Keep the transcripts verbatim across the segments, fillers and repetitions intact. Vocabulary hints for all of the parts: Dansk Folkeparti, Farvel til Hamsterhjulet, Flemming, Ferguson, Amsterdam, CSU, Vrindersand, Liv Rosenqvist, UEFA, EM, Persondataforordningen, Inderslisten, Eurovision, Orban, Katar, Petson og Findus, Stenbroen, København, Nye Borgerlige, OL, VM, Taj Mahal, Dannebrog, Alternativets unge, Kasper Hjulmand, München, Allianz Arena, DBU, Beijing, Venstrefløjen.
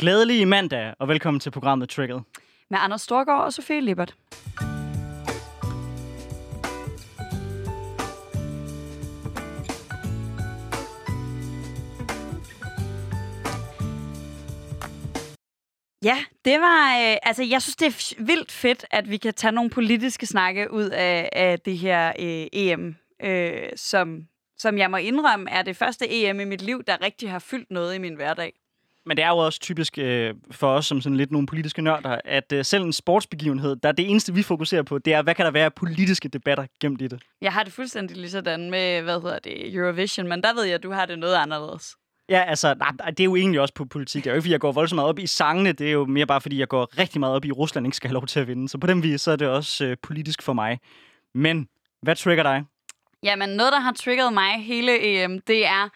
Glædelig mandag, og velkommen til programmet Triggered. Med Anders Storgård og Sofie Liebert. Ja, det var... Øh, altså, jeg synes, det er vildt fedt, at vi kan tage nogle politiske snakke ud af, af det her øh, E M, øh, som, som jeg må indrømme er det første E M i mit liv, der rigtig har fyldt noget i min hverdag. Men det er jo også typisk øh, for os som sådan lidt nogle politiske nørder, at øh, selv en sportsbegivenhed, der er det eneste, vi fokuserer på, det er, hvad kan der være af politiske debatter gemt i det? Jeg har det fuldstændig ligesådan med, hvad hedder det, Eurovision, men der ved jeg, at du har det noget anderledes. Ja, altså, nej, det er jo egentlig også på politik. Det er jo ikke, fordi jeg går voldsomt meget op i sangene. Det er jo mere bare, fordi jeg går rigtig meget op i, Rusland ikke skal have lov til at vinde. Så på den vis, så er det også øh, politisk for mig. Men hvad trigger dig? Jamen, noget, der har triggeret mig hele E M, det er...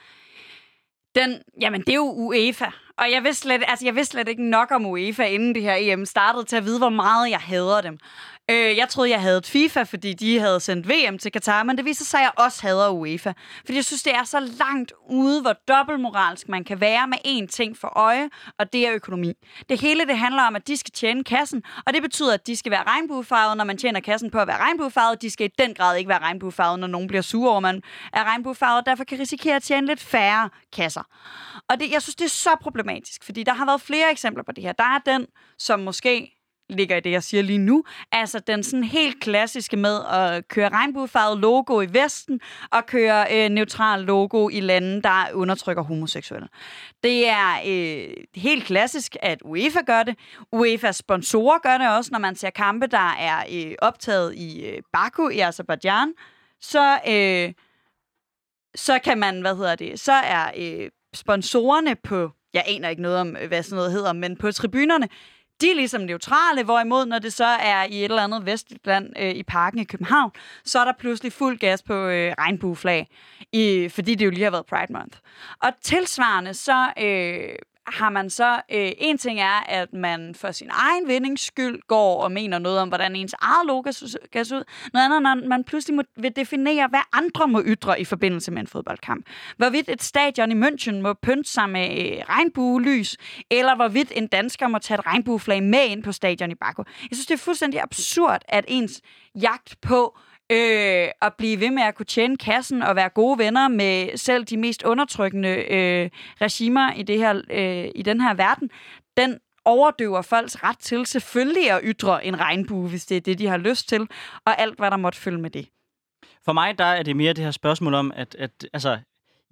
Den, jamen, det er jo UEFA. Og jeg vidste, slet, altså, jeg vidste slet ikke nok om UEFA, inden det her E M startede, til at vide, hvor meget jeg hader dem. Øh, jeg troede, jeg havde et FIFA, fordi de havde sendt V M til Katar, men det viser sig, at jeg også hader UEFA. Fordi jeg synes, det er så langt ude, hvor dobbeltmoralsk man kan være med én ting for øje, og det er økonomi. Det hele det handler om, at de skal tjene kassen, og det betyder, at de skal være regnbuefarvede, når man tjener kassen på at være regnbuefarvede. De skal i den grad ikke være regnbuefarvede, når nogen bliver sure over, man er regnbuefarvede, og derfor kan risikere at tjene lidt færre kasser. Og det, jeg synes, det er så problematisk, fordi der har været flere eksempler på det her. Der er den, som måske... ligger i det, jeg siger lige nu. Altså den sådan helt klassiske med at køre regnbuefarvet logo i Vesten og køre øh, neutral logo i lande, der undertrykker homoseksuelle. Det er øh, helt klassisk, at UEFA gør det. U E F A's sponsorer gør det også, når man ser kampe, der er øh, optaget i øh, Baku i Azerbaijan. Så, øh, så kan man, hvad hedder det, så er øh, sponsorerne på, jeg aner ikke noget om, hvad sådan noget hedder, men på tribunerne, de er ligesom neutrale, hvorimod når det så er i et eller andet vestligt land øh, i parken i København, så er der pludselig fuld gas på øh, regnbueflag, i, fordi det jo lige har været Pride Month. Og tilsvarende så øh, har man så, øh, en ting er, at man for sin egen vindings skyld går og mener noget om, hvordan ens eget logo skal se ud. Noget andet, når man pludselig må, vil definere, hvad andre må ytre i forbindelse med en fodboldkamp. Hvorvidt et stadion i München må pynte sig med øh, regnbuelys, eller hvorvidt en dansker må tage et regnbueflag med ind på stadion i Baku. Jeg synes, det er fuldstændig absurd, at ens jagt på øh, at blive ved med at kunne tjene kassen og være gode venner med selv de mest undertrykkende øh, regimer i, det her, øh, i den her verden, den overdøver folks ret til selvfølgelig at ytre en regnbue, hvis det er det, de har lyst til, og alt, hvad der måtte følge med det. For mig der er det mere det her spørgsmål om, at, at altså,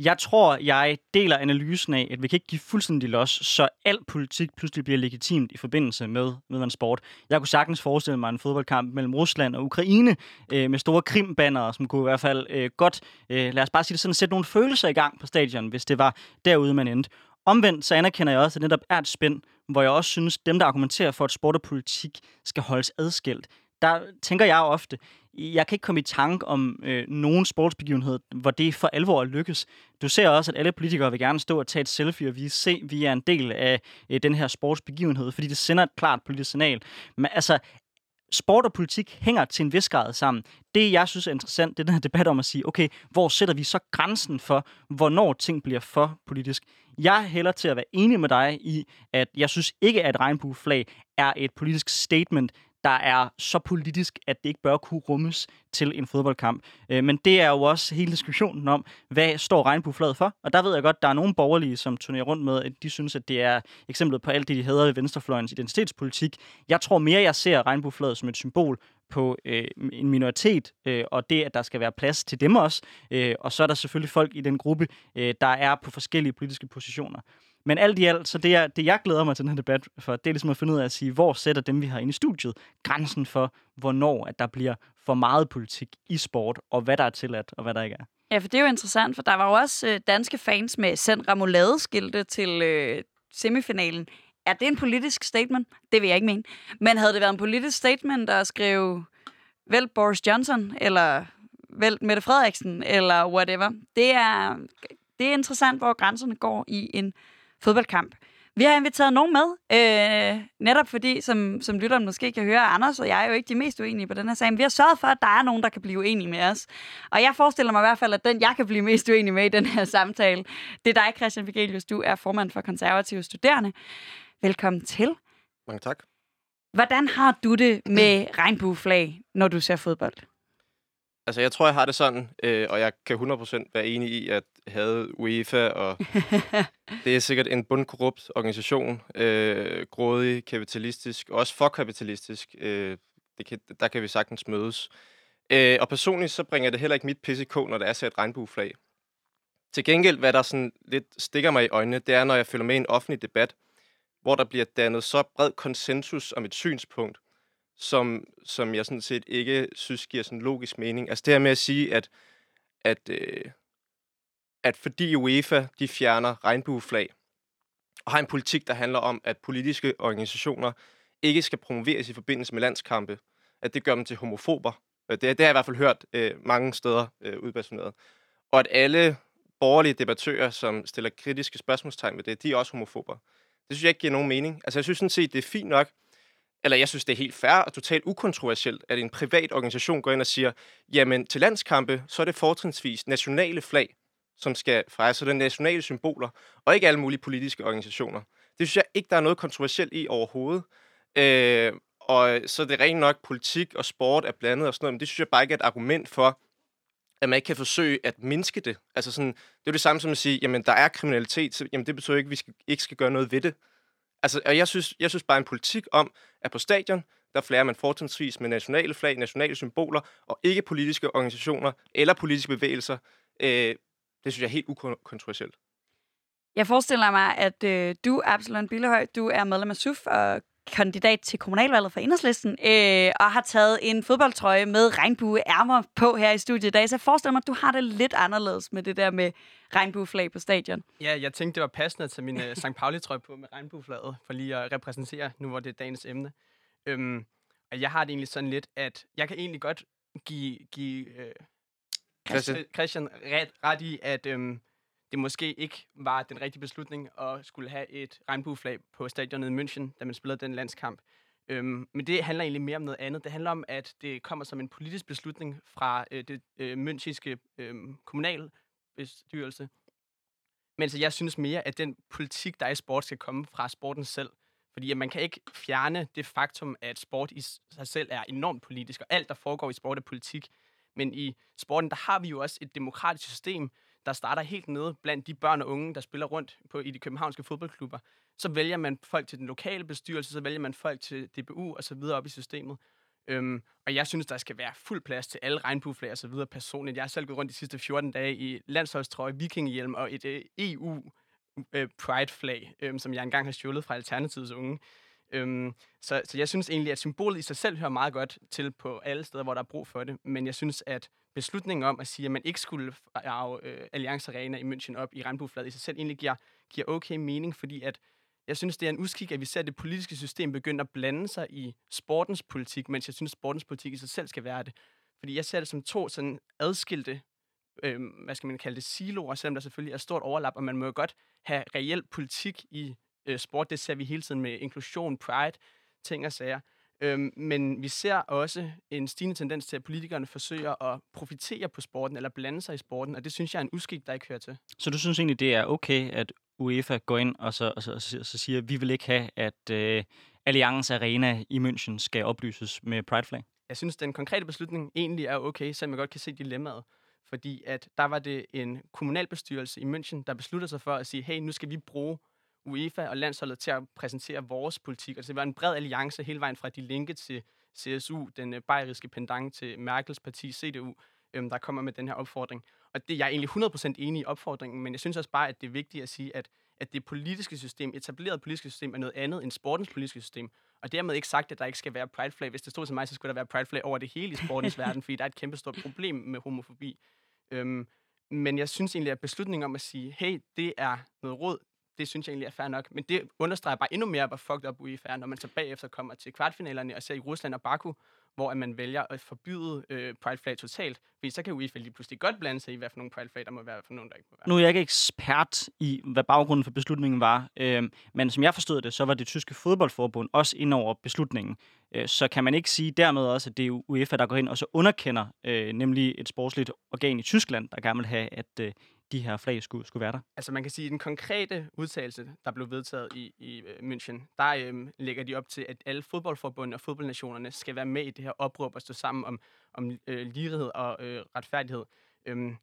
jeg tror, jeg deler analysen af, at vi kan ikke give fuldstændig los, så al politik pludselig bliver legitimt i forbindelse med, med en sport. Jeg kunne sagtens forestille mig en fodboldkamp mellem Rusland og Ukraine øh, med store krimbannere, som kunne i hvert fald øh, godt, øh, lad os bare sige det sådan, sætte nogle følelser i gang på stadion, hvis det var derude, man endte. Omvendt så anerkender jeg også, at netop er et spænd, hvor jeg også synes, dem, der argumenterer for, at sport og politik skal holdes adskilt, der tænker jeg ofte, jeg kan ikke komme i tanke om øh, nogen sportsbegivenhed, hvor det for alvor lykkes. Du ser også, at alle politikere vil gerne stå og tage et selfie og vise, se, vi er en del af øh, den her sportsbegivenhed, fordi det sender et klart politisk signal. Men altså, sport og politik hænger til en vis grad sammen. Det, jeg synes er interessant, det er den her debat om at sige, okay, hvor sætter vi så grænsen for, hvornår ting bliver for politisk? Jeg hælder til at være enig med dig i, at jeg synes ikke, at regnbueflag er et politisk statement, der er så politisk, at det ikke bør kunne rummes til en fodboldkamp. Men det er jo også hele diskussionen om, hvad står regnbueflaget for? Og der ved jeg godt, at der er nogle borgerlige, som turnerer rundt med, at de synes, at det er eksemplet på alt det, de hader ved venstrefløjens identitetspolitik. Jeg tror mere, jeg ser regnbueflaget som et symbol på øh, en minoritet, øh, og det, at der skal være plads til dem også. Øh, og så er der selvfølgelig folk i den gruppe, øh, der er på forskellige politiske positioner. Men alt i alt, så det, jeg, det jeg glæder mig til den her debat for, det er ligesom at finde ud af at sige, hvor sætter dem, vi har inde i studiet, grænsen for, hvornår at der bliver for meget politik i sport, og hvad der er tilladt, og hvad der ikke er. Ja, for det er jo interessant, for der var jo også øh, danske fans med send ramoladeskilte til øh, semifinalen. Er det en politisk statement? Det vil jeg ikke mene. Men havde det været en politisk statement at skrive, vælg Boris Johnson, eller vælg Mette Frederiksen, eller whatever, det er, det er interessant, hvor grænserne går i en fodboldkamp. Vi har inviteret nogen med, øh, netop fordi, som, som lytteren måske kan høre, Anders og jeg er jo ikke de mest uenige på den her sag, men vi har sørget for, at der er nogen, der kan blive uenige med os. Og jeg forestiller mig i hvert fald, at den, jeg kan blive mest uenig med i den her samtale, det er dig, Christian Vigelius. Du er formand for Konservative Studerende. Velkommen til. Mange tak. Hvordan har du det med regnbueflag, når du ser fodbold? Altså, jeg tror, jeg har det sådan, øh, og jeg kan hundrede procent være enig i, at havde UEFA, og det er sikkert en bundkorrupt organisation, øh, grådig, kapitalistisk, også for kapitalistisk. Øh, det kan, der kan vi sagtens mødes. Øh, og personligt, så bringer det heller ikke mit P C K, når der er så et regnbueflag. Til gengæld, hvad der sådan lidt stikker mig i øjnene, det er, når jeg følger med i en offentlig debat, hvor der bliver dannet så bred konsensus om et synspunkt, som, som jeg sådan set ikke synes giver sådan logisk mening. Altså det her med at sige, at, at, øh, at fordi UEFA de fjerner regnbueflag, og har en politik, der handler om, at politiske organisationer ikke skal promoveres i forbindelse med landskampe, at det gør dem til homofober. Det, det har jeg i hvert fald hørt øh, mange steder øh, udbasoneret. Og at alle borgerlige debattører, som stiller kritiske spørgsmålstegn ved det, de er også homofober. Det synes jeg ikke giver nogen mening. Altså jeg synes sådan set, det er fint nok, eller jeg synes, det er helt fair og totalt ukontroversielt, at en privat organisation går ind og siger, jamen til landskampe, så er det fortrinsvis nationale flag, som skal fejres, så det er nationale symboler, og ikke alle mulige politiske organisationer. Det synes jeg ikke, der er noget kontroversielt i overhovedet. Øh, og så er det rent nok, politik og sport er blandet og sådan noget, men det synes jeg bare ikke er et argument for, at man ikke kan forsøge at mindske det. Altså sådan, det er jo det samme som at sige, jamen der er kriminalitet, så, jamen det betyder ikke, at vi skal, ikke skal gøre noget ved det. Altså, og jeg synes, jeg synes bare en politik om, at på stadion, der flager man fortrinsvis med nationale flag, nationale symboler, og ikke politiske organisationer eller politiske bevægelser. Øh, det synes jeg er helt ukontroversielt. Jeg forestiller mig, at øh, du, Absalon Billehøj, du er medlem af S U F og kandidat til kommunalvalget for Inderslisten, øh, og har taget en fodboldtrøje med regnbueærmer på her i studiet i dag. Så jeg forestiller mig, at du har det lidt anderledes med det der med regnbueflag på stadion. Ja, jeg tænkte, det var passende at tage min uh, Sankt Pauli-trøje på med regnbueflaget, for lige at repræsentere, nu hvor det er dagens emne. Øhm, og jeg har det egentlig sådan lidt, at jeg kan egentlig godt give, give øh, Christian. Christian ret, ret i, at øhm, det måske ikke var den rigtige beslutning at skulle have et regnbueflag på stadionet i München, da man spillede den landskamp. Øhm, men det handler egentlig mere om noget andet. Det handler om, at det kommer som en politisk beslutning fra øh, det øh, münchenske øh, kommunalbestyrelse. Men så jeg synes mere, at den politik, der er i sport, skal komme fra sporten selv. Fordi at man kan ikke fjerne det faktum, at sport i sig selv er enormt politisk, og alt, der foregår i sport, er politik. Men i sporten, der har vi jo også et demokratisk system, der starter helt nede blandt de børn og unge, der spiller rundt på, i de københavnske fodboldklubber. Så vælger man folk til den lokale bestyrelse, så vælger man folk til D B U og så videre op i systemet. Øhm, og jeg synes, der skal være fuld plads til alle regnbueflag og så videre personligt. Jeg har selv gået rundt de sidste fjorten dage i landsholdstrøje, vikingehjelm og et øh, E U-pride-flag, øh, øh, som jeg engang har stjålet fra Alternativets unge. Øhm, så, så jeg synes egentlig, at symbolet i sig selv hører meget godt til på alle steder, hvor der er brug for det. Men jeg synes, at beslutningen om at sige, at man ikke skulle have øh, Allianz Arena i München op i regnbueflaget i sig selv, egentlig giver, giver okay mening, fordi at jeg synes, det er en uskik, at vi ser, at det politiske system begynder at blande sig i sportens politik, mens jeg synes, sportens politik i sig selv skal være det. Fordi jeg ser det som to sådan adskilte, øh, hvad skal man kalde det, siloer, selvom der selvfølgelig er stort overlap, og man må jo godt have reel politik i øh, sport. Det ser vi hele tiden med inklusion, pride, ting og sager. Øhm, men vi ser også en stigende tendens til, at politikerne forsøger at profitere på sporten eller blande sig i sporten, og det synes jeg er en uskik, der ikke hører til. Så du synes egentlig, det er okay, at UEFA går ind og så, og så, og så siger, at vi vil ikke have, at øh, Allianz Arena i München skal oplyses med Pride-flag? Jeg synes, den konkrete beslutning egentlig er okay, selvom jeg godt kan se dilemmaet. Fordi at der var det en kommunalbestyrelse i München, der besluttede sig for at sige, hey, nu skal vi bruge UEFA og landsholdet til at præsentere vores politik. Altså, det var en bred alliance hele vejen fra De Linke til C S U, den øh, bayeriske pendant til Merkels parti C D U, øhm, der kommer med den her opfordring. Og det, jeg er egentlig hundrede procent enig i opfordringen, men jeg synes også bare, at det er vigtigt at sige, at, at det politiske system, etableret politiske system, er noget andet end sportens politiske system. Og dermed ikke sagt, at der ikke skal være prideflag. Hvis det stod til mig, så skulle der være prideflag over det hele i sportens verden, fordi der er et kæmpe stort problem med homofobi. Øhm, men jeg synes egentlig, at beslutningen om at sige, hey, det er noget råd, det synes jeg egentlig er fair nok. Men det understreger bare endnu mere, hvor fucked up UEFA er, når man så bagefter kommer til kvartfinalerne og ser i Rusland og Baku, hvor man vælger at forbyde øh, Pride-flag totalt, fordi så kan UEFA lige pludselig godt blande sig i, hvad for nogle Pride-flag der må være, og hvad for nogle der ikke må være. Nu er jeg ikke ekspert i, hvad baggrunden for beslutningen var, øh, men som jeg forstod det, så var det tyske fodboldforbund også ind over beslutningen. Øh, så kan man ikke sige dermed også, at det er UEFA, der går ind og så underkender øh, nemlig et sportsligt organ i Tyskland, der gerne vil have, at øh, de her flag skulle, skulle være der? Altså man kan sige, at den konkrete udtalelse, der blev vedtaget i, i München, der øhm, lægger de op til, at alle fodboldforbund og fodboldnationerne skal være med i det her opråb og stå sammen om, om øh, lighed og øh, retfærdighed. Øhm,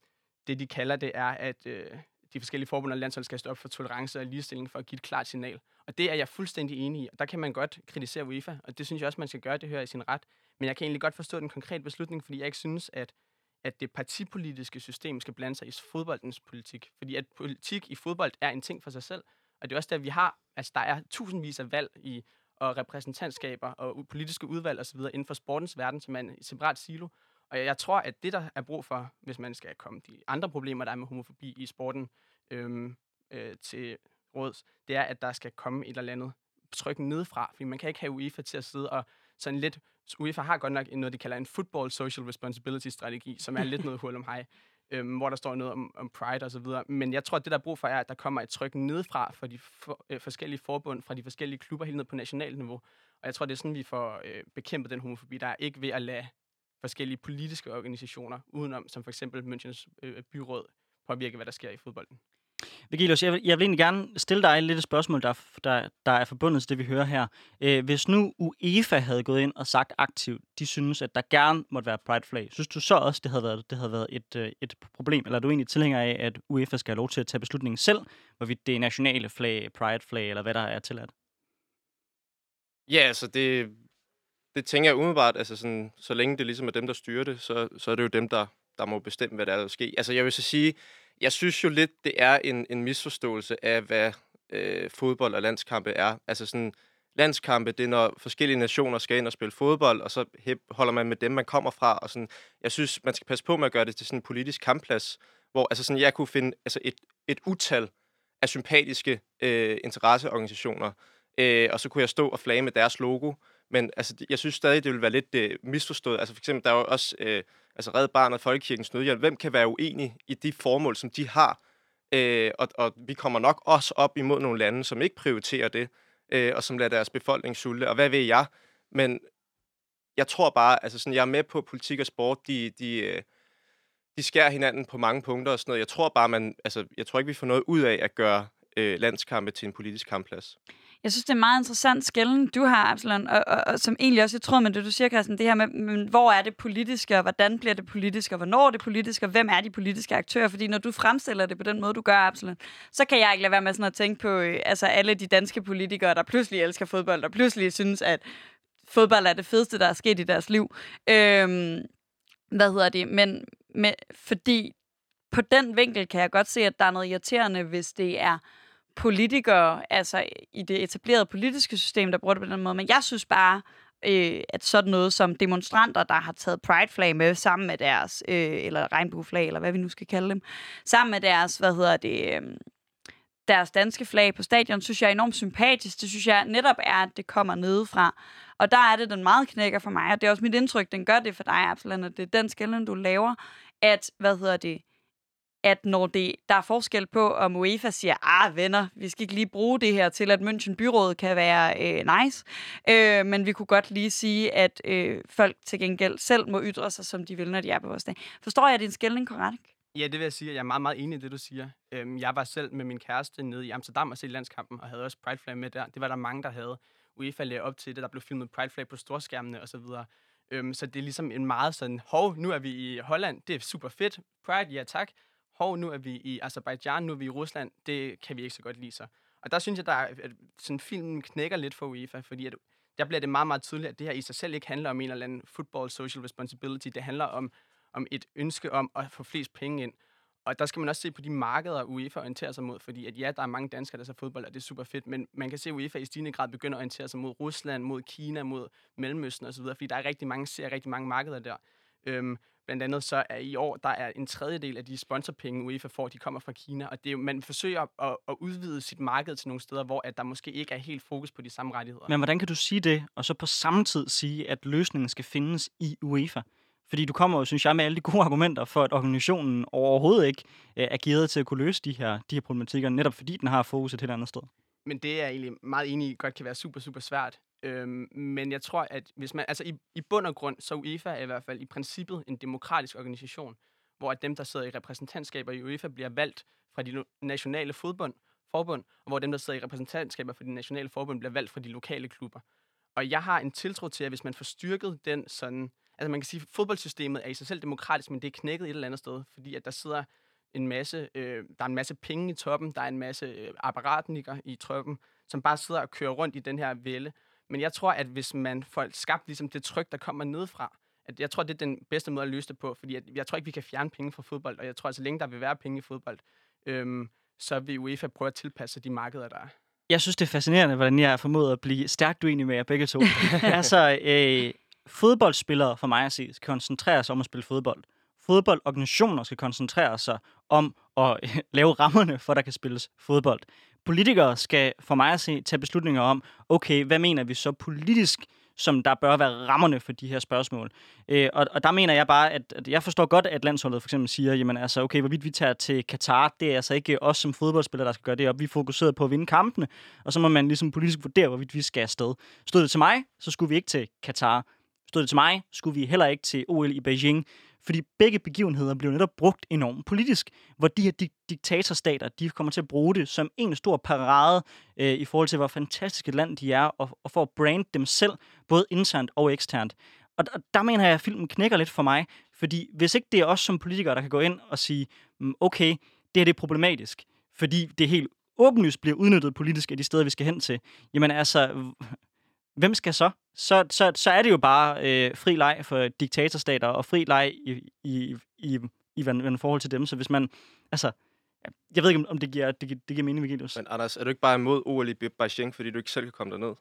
det de kalder det er, at øh, de forskellige forbund og landshold skal stå op for tolerance og ligestilling for at give et klart signal. Og det er jeg fuldstændig enig i, og der kan man godt kritisere UEFA, og det synes jeg også, man skal gøre, det hører i sin ret. Men jeg kan egentlig godt forstå den konkrete beslutning, fordi jeg ikke synes, at at det partipolitiske system skal blande sig i fodboldens politik. Fordi at politik i fodbold er en ting for sig selv, og det er også der, vi har, altså der er tusindvis af valg i, og repræsentantskaber og politiske udvalg osv. inden for sportens verden, som er en separat silo. Og jeg tror, at det, der er brug for, hvis man skal komme de andre problemer, der er med homofobi i sporten øhm, øh, til råds, det er, at der skal komme et eller andet tryk nedefra, fordi man kan ikke have UEFA til at sidde og sådan lidt. UEFA har godt nok noget, de kalder en football social responsibility-strategi, som er lidt noget hul om hej, øhm, hvor der står noget om, om pride og så videre. Men jeg tror, at det, der er brug for, er, at der kommer et tryk nedefra fra de for, øh, forskellige forbund, fra de forskellige klubber, helt ned på nationalt niveau. Og jeg tror, det er sådan, vi får øh, bekæmpet den homofobi, der er ikke ved at lade forskellige politiske organisationer udenom, som for eksempel Münchens øh, byråd, påvirke, hvad der sker i fodbolden. Vigelius, jeg vil, jeg vil egentlig gerne stille dig et lille spørgsmål, der, der, der er forbundet til det, vi hører her. Øh, hvis nu UEFA havde gået ind og sagt aktivt, de synes, at der gerne måtte være pride flag, synes du så også, det havde været, det havde været et, et problem? Eller er du egentlig tilhænger af, at UEFA skal have lov til at tage beslutningen selv, hvorvidt det er nationale flag, pride flag, eller hvad der er tilladt? Ja, altså det, det tænker jeg umiddelbart. Altså sådan, så længe det ligesom er dem, der styrer det, så, så er det jo dem, der, der må bestemme, hvad der er, der sker. Altså jeg vil så sige, jeg synes jo lidt, det er en, en misforståelse af, hvad øh, fodbold og landskampe er. Altså sådan, landskampe, det er, når forskellige nationer skal ind og spille fodbold, og så holder man med dem, man kommer fra. Og sådan, jeg synes, man skal passe på med at gøre det til sådan en politisk kampplads, hvor altså sådan, jeg kunne finde altså et, et utal af sympatiske øh, interesseorganisationer, øh, og så kunne jeg stå og flage med deres logo. Men altså, jeg synes stadig, det vil være lidt øh, misforstået. Altså for eksempel, der er jo også øh, altså Red Barnet, Folkekirkens Nødhjælp. Hvem kan være uenig i de formål, som de har? Øh, og, og vi kommer nok også op imod nogle lande, som ikke prioriterer det, øh, og som lader deres befolkning sulte. Og hvad ved jeg? Men jeg tror bare, altså sådan, jeg er med på politik og sport, de, de, de skærer hinanden på mange punkter og sådan noget. Jeg tror bare, man, altså, jeg tror ikke, vi får noget ud af at gøre øh, landskampe til en politisk kampplads. Jeg synes, det er en meget interessant skælden, du har, Absalon, og, og, og som egentlig også, jeg tror, men det du siger, Christian, det her med, men, hvor er det politiske, og hvordan bliver det politiske, og hvornår er det politiske, og hvem er de politiske aktører? Fordi når du fremstiller det på den måde, du gør, Absalon, så kan jeg ikke lade være med sådan at tænke på øh, altså alle de danske politikere, der pludselig elsker fodbold, og pludselig synes, at fodbold er det fedeste, der er sket i deres liv. Øhm, hvad hedder det? Men med, fordi på den vinkel kan jeg godt se, at der er noget irriterende, hvis det er politikere, altså i det etablerede politiske system, der bruger det på den måde. Men jeg synes bare, øh, at sådan noget som demonstranter, der har taget Pride-flag med sammen med deres, øh, eller regnbueflag, eller hvad vi nu skal kalde dem, sammen med deres, hvad hedder det, øh, deres danske flag på stadion, synes jeg er enormt sympatisk. Det synes jeg netop er, at det kommer nedefra. Og der er det, den meget knækker for mig, og det er også mit indtryk, den gør det for dig, Absalon, og det er den skælden, du laver, at, hvad hedder det, at når det, der er forskel på, om UEFA siger, ah venner, vi skal ikke lige bruge det her til, at München byrådet kan være øh, nice, øh, men vi kunne godt lige sige, at øh, folk til gengæld selv må ytre sig, som de vil, når de er på vores dag. Forstår jeg din skældning korrekt? Ja, det vil jeg sige. Jeg er meget, meget enig i det, du siger. Øhm, jeg var selv med min kæreste nede i Amsterdam og se landskampen, og havde også Pride Flag med der. Det var der mange, der havde. UEFA lagde op til det, der blev filmet Pride Flag på storskærmene osv., øhm, så det er ligesom en meget sådan, hov, nu er vi i Holland, det er super fedt, Pride, ja tak. Og nu er vi i Azerbaijan, nu er vi i Rusland, det kan vi ikke så godt lide sig. Og der synes jeg, der er, at sådan filmen knækker lidt for UEFA, fordi at, der bliver det meget, meget tydeligt, at det her i sig selv ikke handler om en eller anden football social responsibility, det handler om, om et ønske om at få flest penge ind. Og der skal man også se på de markeder, UEFA orienterer sig mod, fordi at ja, der er mange danskere, der ser fodbold, og det er super fedt, men man kan se, at UEFA i stigende grad begynder at orientere sig mod Rusland, mod Kina, mod Mellemøsten osv., fordi der er rigtig mange, ser rigtig mange markeder der. Øhm, Blandt andet så er i år, der er en tredjedel af de sponsorpenge, UEFA får, de kommer fra Kina. Og det er, man forsøger at, at udvide sit marked til nogle steder, hvor at der måske ikke er helt fokus på de samme rettigheder. Men hvordan kan du sige det, og så på samme tid sige, at løsningen skal findes i UEFA? Fordi du kommer jo, synes jeg, med alle de gode argumenter for, at organisationen overhovedet ikke er gearet til at kunne løse de her, de her problematikker, netop fordi den har fokus et helt andet sted. Men det er jeg egentlig meget enig i, godt kan være super, super svært. Øhm, men jeg tror, at hvis man, altså i, i bund og grund, så UEFA er i hvert fald i princippet en demokratisk organisation, hvor at dem, der sidder i repræsentantskaber i UEFA, bliver valgt fra de nationale fodbold, forbund, og hvor dem, der sidder i repræsentantskaber fra de nationale forbund, bliver valgt fra de lokale klubber. Og jeg har en tiltro til, at hvis man får styrket den sådan, altså man kan sige, at fodboldsystemet er i sig selv demokratisk, men det er knækket et eller andet sted, fordi at der sidder en masse, øh, der er en masse penge i toppen, der er en masse øh, apparatnikker i troppen, som bare sidder og kører rundt i den her vælde. Men jeg tror, at hvis man får skabt ligesom det tryk, der kommer nedefra, at jeg tror, det er den bedste måde at løse det på, fordi at, jeg tror ikke, vi kan fjerne penge fra fodbold, og jeg tror, at så længe der vil være penge i fodbold, øhm, så vil UEFA prøve at tilpasse de markeder, der er. Jeg synes, det er fascinerende, hvordan jeg har formået at blive stærkt uenig med jer begge to. altså, øh, fodboldspillere, for mig at sige, skal koncentrere sig om at spille fodbold. Fodboldorganisationer skal koncentrere sig om at øh, lave rammerne, for der kan spilles fodbold. Politikere skal, for mig at se, tage beslutninger om, okay, hvad mener vi så politisk, som der bør være rammerne for de her spørgsmål. Øh, og, og der mener jeg bare, at, at jeg forstår godt, at landsholdet for eksempel siger, jamen altså, okay, hvorvidt vi tager til Katar, det er altså ikke os som fodboldspillere, der skal gøre det op. Vi er fokuseret på at vinde kampene, og så må man ligesom politisk vurdere, hvorvidt vi skal afsted. Stod det til mig, så skulle vi ikke til Katar. Stod det til mig, skulle vi heller ikke til O L i Beijing. Fordi begge begivenheder blev netop brugt enormt politisk, hvor de her di- diktatorstater, de kommer til at bruge det som en stor parade øh, i forhold til, hvor fantastisk et land de er, og, og for at brande dem selv, både internt og eksternt. Og der, der mener jeg, at filmen knækker lidt for mig, fordi hvis ikke det er os som politikere, der kan gå ind og sige, okay, det her det er problematisk, fordi det helt åbenlyst bliver udnyttet politisk af de steder, vi skal hen til, jamen altså... Hvem skal så? Så, så? Så er det jo bare øh, fri leg for diktatorstater og fri leg i, i, i, i, i forhold til dem. Så hvis man... Altså, jeg ved ikke, om det giver, det, det giver mening, Vigelius. Men Anders, er du ikke bare imod O L i Beijing, fordi du ikke selv kan komme derned?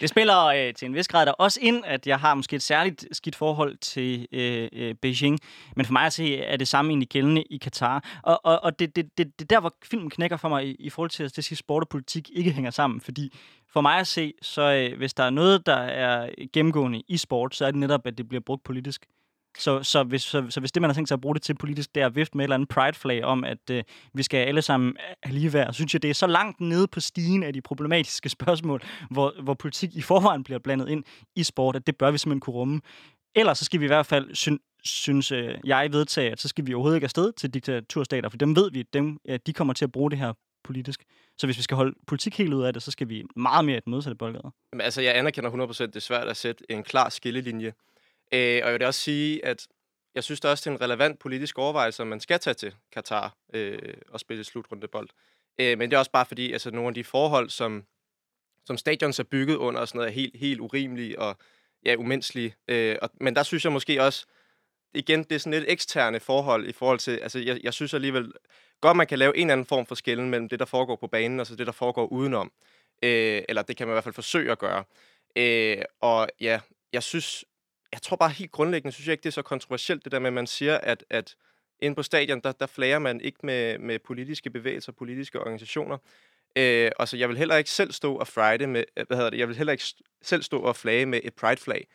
Det spiller øh, til en vis grad der også ind, at jeg har måske et særligt skidt forhold til øh, øh, Beijing. Men for mig at se, er det samme egentlig gældende i Katar. Og, og, og det, det, det, det der, hvor filmen knækker for mig i, i forhold til at det siger, sport og politik ikke hænger sammen, fordi... For mig at se, så øh, hvis der er noget, der er gennemgående i sport, så er det netop, at det bliver brugt politisk. Så, så, hvis, så, så hvis det, man har tænkt sig at bruge det til politisk, det er vift med et eller andet pride-flag om, at øh, vi skal alle sammen lige være. Synes jeg, det er så langt nede på stigen af de problematiske spørgsmål, hvor, hvor politik i forvejen bliver blandet ind i sport, at det bør vi simpelthen kunne rumme. Ellers så skal vi i hvert fald, synes, synes øh, jeg vedtage, at så skal vi overhovedet ikke afsted til diktaturstater, for dem ved vi, at dem, øh, de kommer til at bruge det her politisk. Så hvis vi skal holde politik helt ud af det, så skal vi meget mere et modsatte boldgade. Men altså, jeg anerkender hundrede procent, det er svært at sætte en klar skillelinje. Øh, og jeg vil også sige, at jeg synes, det er også en relevant politisk overvejelse, om man skal tage til Katar øh, og spille slutrundebold. Øh, men det er også bare fordi, altså nogle af de forhold, som, som stadions er bygget under, og sådan noget, er helt, helt urimelige og ja, umenneskelige. Øh, og, men der synes jeg måske også, igen, det er sådan et eksterne forhold i forhold til, altså jeg, jeg synes alligevel godt, man kan lave en eller anden form for skelnen mellem det, der foregår på banen, og så det, der foregår udenom. Øh, eller det kan man i hvert fald forsøge at gøre. Øh, og ja, jeg synes, jeg tror bare helt grundlæggende, synes jeg ikke, det er så kontroversielt, det der med, at man siger, at, at inde på stadion, der, der flager man ikke med, med politiske bevægelser, politiske organisationer. Øh, og så jeg vil heller ikke selv stå og flage med, hvad hedder det, jeg vil heller ikke selv stå og flage med et pride-flag.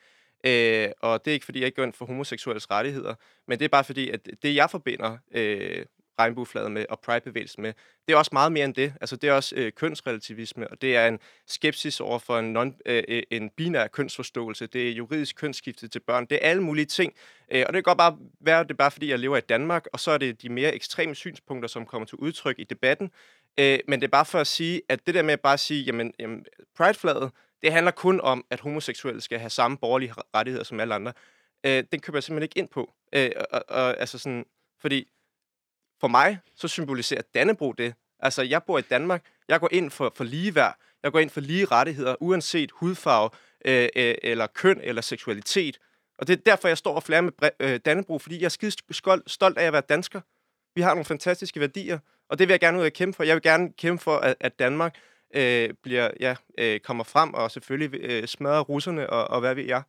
Øh, og det er ikke, fordi jeg ikke går ind for homoseksuelles rettigheder, men det er bare fordi, at det, jeg forbinder øh, regnbueflaget med og pridebevægelsen med, det er også meget mere end det. Altså, det er også øh, kønsrelativisme, og det er en skepsis over for en, non, øh, en binær kønsforståelse, det er juridisk kønsskifte til børn, det er alle mulige ting. Øh, og det kan godt bare være, det er bare fordi, jeg lever i Danmark, og så er det de mere ekstreme synspunkter, som kommer til udtryk i debatten. Øh, men det er bare for at sige, at det der med bare at sige, jamen, jamen prideflaget, det handler kun om, at homoseksuelle skal have samme borgerlige rettigheder som alle andre. Øh, den køber jeg simpelthen ikke ind på. Øh, og, og, altså sådan, fordi for mig, så symboliserer Dannebrog det. Altså, jeg bor i Danmark. Jeg går ind for, for ligeværd. Jeg går ind for lige rettigheder, uanset hudfarve, øh, øh, eller køn, eller seksualitet. Og det er derfor, jeg står og flager med bre- øh, Dannebrog, fordi jeg er skide stolt af at være dansker. Vi har nogle fantastiske værdier, og det vil jeg gerne ud og kæmpe for. Jeg vil gerne kæmpe for, at, at Danmark... Øh, bliver, ja, øh, kommer frem og selvfølgelig øh, smadrer russerne og, og hvad ved jeg.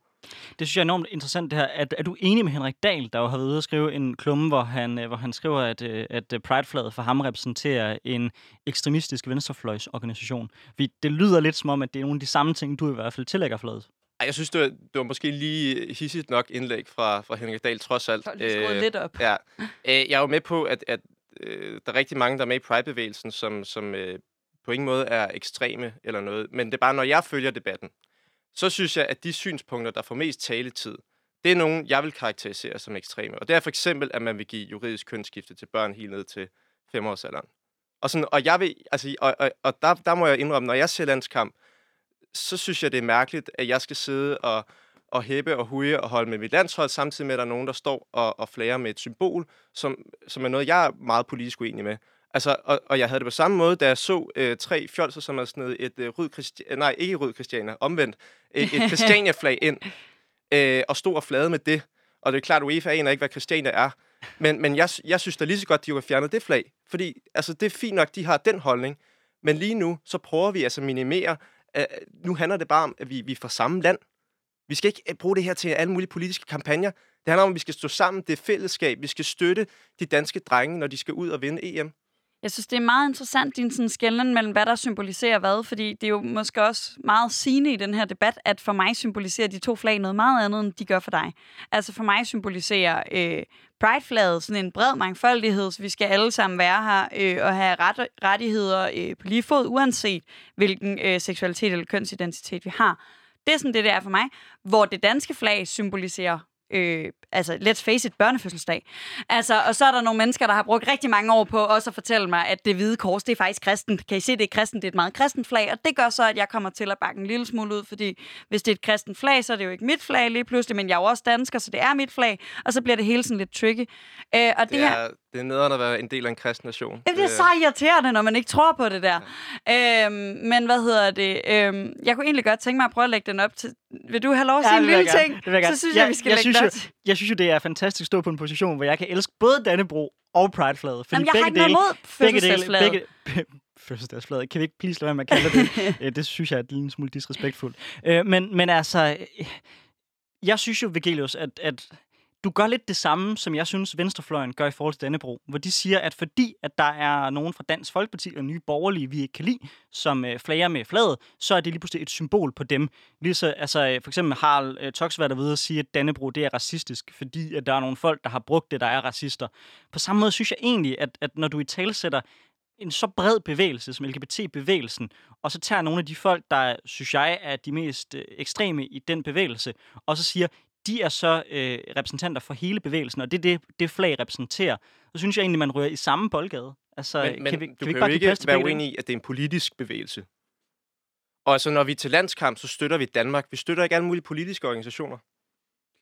Det synes jeg er enormt interessant det her. Er, er du enig med Henrik Dahl, der jo har været ude at skrive en klumme, hvor han, hvor han skriver, at, at Pride-flaget for ham repræsenterer en ekstremistisk venstrefløjsorganisation? Fordi det lyder lidt som om, at det er nogle af de samme ting, du i hvert fald tillægger flaget. Jeg synes, det var, det var måske lige hissigt nok indlæg fra, fra Henrik Dahl, trods alt. Jeg har skruet lidt op. Ja. Jeg er jo med på, at, at der er rigtig mange, der er med i Pride-bevægelsen, som, som på ingen måde er ekstreme eller noget. Men det er bare, når jeg følger debatten, så synes jeg, at de synspunkter, der får mest taletid, det er nogen, jeg vil karakterisere som ekstreme. Og det er for eksempel, at man vil give juridisk kønsskifte til børn helt ned til femårsalderen. Og, sådan, og, jeg vil, altså, og, og, og der, der må jeg indrømme, når jeg ser landskamp, så synes jeg, det er mærkeligt, at jeg skal sidde og, og hæppe og huge og holde med mit landshold, samtidig med, at der er nogen, der står og, og flager med et symbol, som, som er noget, jeg er meget politisk uenig med. Altså, og, og jeg havde det på samme måde, da jeg så øh, tre fjolser, som havde snedet et øh, rød Christiania, nej, ikke rød Christiania, omvendt, et, et Christiania-flag ind, øh, og stod og flade med det. Og det er klart, at UEFA aner ikke, hvad Christiania er. Men, men jeg, jeg synes da lige så godt, de kunne have fjernet det flag. Fordi altså, det er fint nok, de har den holdning. Men lige nu, så prøver vi altså at minimere. Øh, nu handler det bare om, at vi, vi er fra samme land. Vi skal ikke bruge det her til alle mulige politiske kampagner. Det handler om, at vi skal stå sammen, det er fællesskab. Vi skal støtte de danske drenge, når de skal ud og vinde E M. Jeg synes, det er meget interessant, din sådan skelnen mellem, hvad der symboliserer hvad, fordi det er jo måske også meget sigende i den her debat, at for mig symboliserer de to flag noget meget andet, end de gør for dig. Altså for mig symboliserer øh, Pride-flaget sådan en bred mangfoldighed, så vi skal alle sammen være her øh, og have ret, rettigheder øh, på lige fod, uanset hvilken øh, seksualitet eller kønsidentitet vi har. Det er sådan det, der er for mig, hvor det danske flag symboliserer Øh, altså, let's face it, børnefødselsdag. Altså, og så er der nogle mennesker, der har brugt rigtig mange år på også at fortælle mig, at det hvide kors, det er faktisk kristent. Kan I se, det er kristent? Det er et meget kristent flag, og det gør så, at jeg kommer til at bakke en lille smule ud, fordi hvis det er et kristent flag, så er det jo ikke mit flag lige pludselig, men jeg er jo også dansker, så det er mit flag, og så bliver det hele sådan lidt tricky. Øh, og det, det er, her... det er nederen at være en del af en kristen nation. Det er så irriterende, når man ikke tror på det der. Ja. Øh, men hvad hedder det? Øh, jeg kunne egentlig godt tænke mig at prøve at lægge den op til... Vil du have lov at sige ja, en lille ting? Så synes ja, jeg, vi skal jeg lægge den op til. Jeg synes jo, det er fantastisk at stå på en position, hvor jeg kan elske både Dannebrog og Pride-flaget. Fordi jamen, jeg har ikke noget imod fødselsdagsflaget. Fødselsdagsflaget. Kan vi ikke please lade være med at kalde det? Det synes jeg er en smule disrespektfuldt. Men, men altså, jeg synes jo, Vigelius, at, at du gør lidt det samme, som jeg synes, Venstrefløjen gør i forhold til Dannebrog, hvor de siger, at fordi at der er nogen fra Dansk Folkeparti og Nye Borgerlige, vi ikke kan lide, som øh, flager med flaget, så er det lige pludselig et symbol på dem. Lige så, altså, for eksempel Harald øh, Toksvær, der ved at sige, at Dannebrog det er racistisk, fordi at der er nogle folk, der har brugt det, der er racister. På samme måde synes jeg egentlig, at, at når du i tale sætter en så bred bevægelse som L G B T-bevægelsen, og så tager nogle af de folk, der synes jeg er de mest øh, ekstreme i den bevægelse, og så siger, de er så øh, repræsentanter for hele bevægelsen, og det er det, det flag repræsenterer. Så synes jeg egentlig, man rører i samme boldgade. Altså, men, kan men vi, kan du vi kan jo ikke være uenig i, at det er en politisk bevægelse. Og altså, når vi er til landskamp, så støtter vi Danmark. Vi støtter ikke alle mulige politiske organisationer.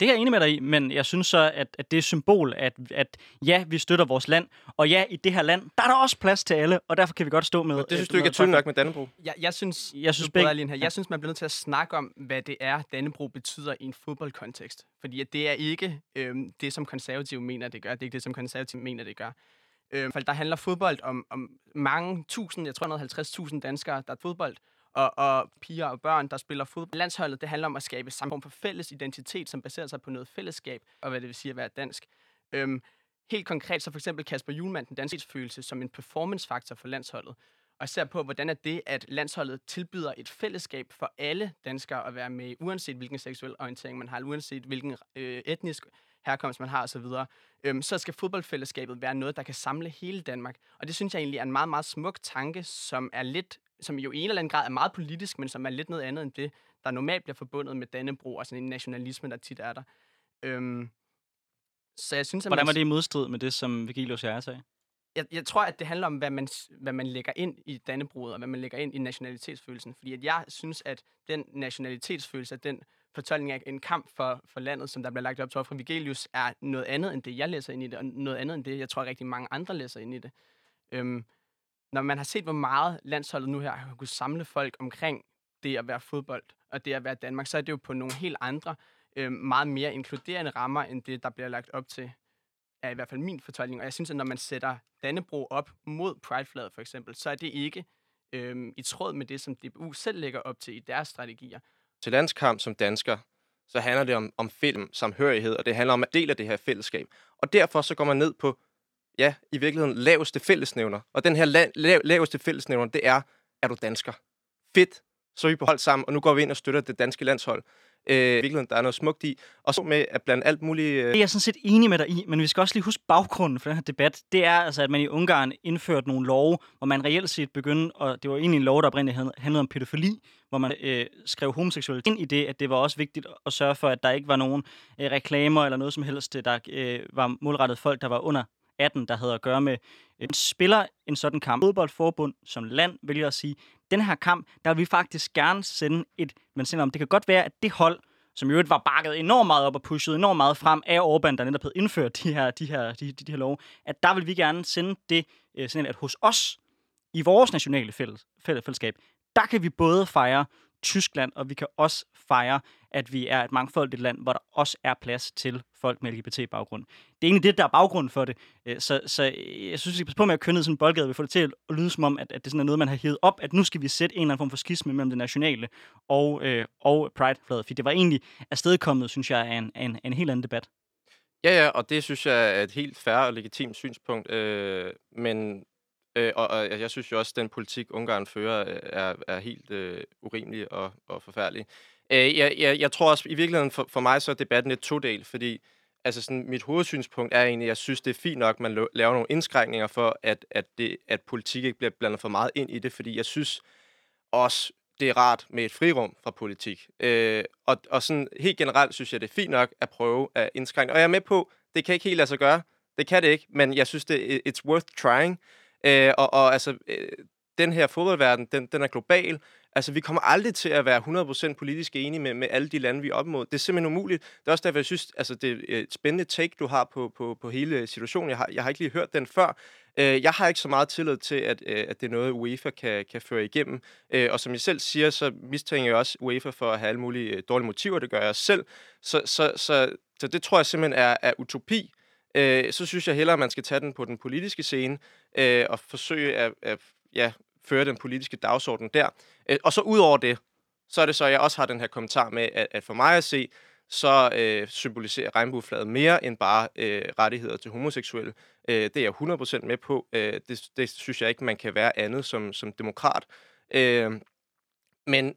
Det er jeg enig med dig i, men jeg synes så, at, at det er symbol, at, at ja, vi støtter vores land, og ja, i det her land, der er der også plads til alle, og derfor kan vi godt stå med... Og det synes et, du ikke er tydeligt nok med Dannebrog? Jeg, jeg synes, jeg synes, beg- her. Jeg synes, man bliver nødt til at snakke om, hvad det er, Dannebrog betyder i en fodboldkontekst. Fordi at det er ikke øhm, det, som konservative mener, det gør. Det er ikke det, som konservative mener, det gør. Øhm, for der handler fodbold om, om mange tusind, jeg tror et hundrede og halvtreds tusind danskere, der er fodbold, Og, og piger og børn, der spiller fodbold. Landsholdet, det handler om at skabe samme form for fælles identitet, som baserer sig på noget fællesskab, og hvad det vil sige at være dansk. Øhm, helt konkret, så for eksempel Kasper Hjulmand, den danske følelse som en performancefaktor for landsholdet, og ser på, hvordan er det, at landsholdet tilbyder et fællesskab for alle danskere at være med, uanset hvilken seksuel orientering man har, uanset hvilken øh, etnisk herkomst man har osv., øhm, så skal fodboldfællesskabet være noget, der kan samle hele Danmark. Og det synes jeg egentlig er en meget, meget smuk tanke, som er lidt som jo i en eller anden grad er meget politisk, men som er lidt noget andet end det, der normalt bliver forbundet med Dannebrog og sådan en nationalisme, der tit er der. Øhm, så jeg synes, at hvordan var det i modstrid med det, som Vigelius Jæger sagde? Jeg, jeg tror, at det handler om, hvad man, hvad man lægger ind i Dannebroget, og hvad man lægger ind i nationalitetsfølelsen. Fordi at jeg synes, at den nationalitetsfølelse, at den fortolkning af en kamp for, for landet, som der bliver lagt op til fra Vigelius, er noget andet end det, jeg læser ind i det, og noget andet end det, jeg tror, rigtig mange andre læser ind i det. Øhm, Når man har set, hvor meget landsholdet nu her har kunnet samle folk omkring det at være fodbold og det at være Danmark, så er det jo på nogle helt andre, øh, meget mere inkluderende rammer, end det, der bliver lagt op til, er i hvert fald min fortolkning. Og jeg synes, at når man sætter Dannebrog op mod Pride-flaget for eksempel, så er det ikke øh, i tråd med det, som D B U selv lægger op til i deres strategier. Til landskamp som dansker, så handler det om, om film, samhørighed, og det handler om at dele af det her fællesskab. Og derfor så går man ned på, ja, i virkeligheden laveste fællesnævner. Og den her la- la- laveste fællesnævner, det er, er du dansker? Fedt, så er vi på hold sammen, og nu går vi ind og støtter det danske landshold. Øh, I virkeligheden, der er noget smukt i, og så med at blande alt muligt... Øh... Det er jeg sådan set enig med dig i, men vi skal også lige huske baggrunden for den her debat. Det er altså, at man i Ungarn indførte nogle love, hvor man reelt set begyndte, og det var egentlig en lov, der oprindeligt handlede om pædofili, hvor man øh, skrev homoseksualitet ind i det, at det var også vigtigt at sørge for, at der ikke var nogen øh, reklamer eller noget som helst, der øh, var målrettet folk, der var under atten, der havde at gøre med øh, spiller en sådan kamp. Fodboldforbund som land vælger at sige, den her kamp, der vil vi faktisk gerne sende et, man sender om, det kan godt være, at det hold, som i øvrigt var bakket enormt meget op og pushet enormt meget frem af Orbán, der netop havde indført de her, de her, de, de, de her love, at der vil vi gerne sende det, øh, sådan at hos os, i vores nationale fælles, fællesskab, der kan vi både fejre Tyskland, og vi kan også fejre, at vi er et mangfoldigt land, hvor der også er plads til folk med L G B T-baggrund. Det er egentlig det, der er baggrunden for det. Så, så jeg synes, vi skal passe på med at kønne sådan en boldgade, vi får det til at lyde som om, at, at det sådan er noget, man har hævet op, at nu skal vi sætte en eller anden form for skisme mellem det nationale og, øh, og Pride-flaget. For det var egentlig afstedkommet, synes jeg, af en, en, en helt anden debat. Ja, ja, og det synes jeg er et helt fair og legitimt synspunkt. Øh, men Øh, og, og jeg synes jo også, at den politik, Ungarn fører, er, er helt øh, urimelig og, og forfærdelig. Øh, jeg, jeg, jeg tror også, i virkeligheden for, for mig, så er debatten lidt todel, fordi altså sådan, mit hovedsynspunkt er egentlig, at jeg synes, det er fint nok, at man laver nogle indskrænkninger for, at, at, det, at politik ikke bliver blandet for meget ind i det, fordi jeg synes også, det er rart med et frirum fra politik. Øh, og og sådan, helt generelt synes jeg, det er fint nok at prøve at indskrænke. Og jeg er med på, det kan ikke helt lade sig gøre. Det kan det ikke, men jeg synes, det it's worth trying. Øh, og, og altså, øh, den her fodboldverden, den, den er global. Altså, vi kommer aldrig til at være hundrede procent politisk enige med, med alle de lande, vi er op imod. Det er simpelthen umuligt. Det er også derfor, jeg synes, altså, det er et spændende take, du har på, på, på hele situationen. Jeg har, jeg har ikke lige hørt den før. Øh, jeg har ikke så meget tillid til, at, at det er noget, UEFA kan, kan føre igennem. Øh, og som jeg selv siger, så mistænker jeg også UEFA for at have alle mulige dårlige motiver. Det gør jeg også selv. Så, så, så, så det tror jeg simpelthen er, er utopi. Øh, så synes jeg hellere, at man skal tage den på den politiske scene øh, og forsøge at, at ja, føre den politiske dagsorden der. Øh, og så ud over det, så er det så, at jeg også har den her kommentar med, at, at for mig at se, så øh, symboliserer regnbueflaget mere end bare øh, rettigheder til homoseksuelle. Øh, det er jeg hundrede procent med på. Øh, det, det synes jeg ikke, man kan være andet som, som demokrat. Øh, men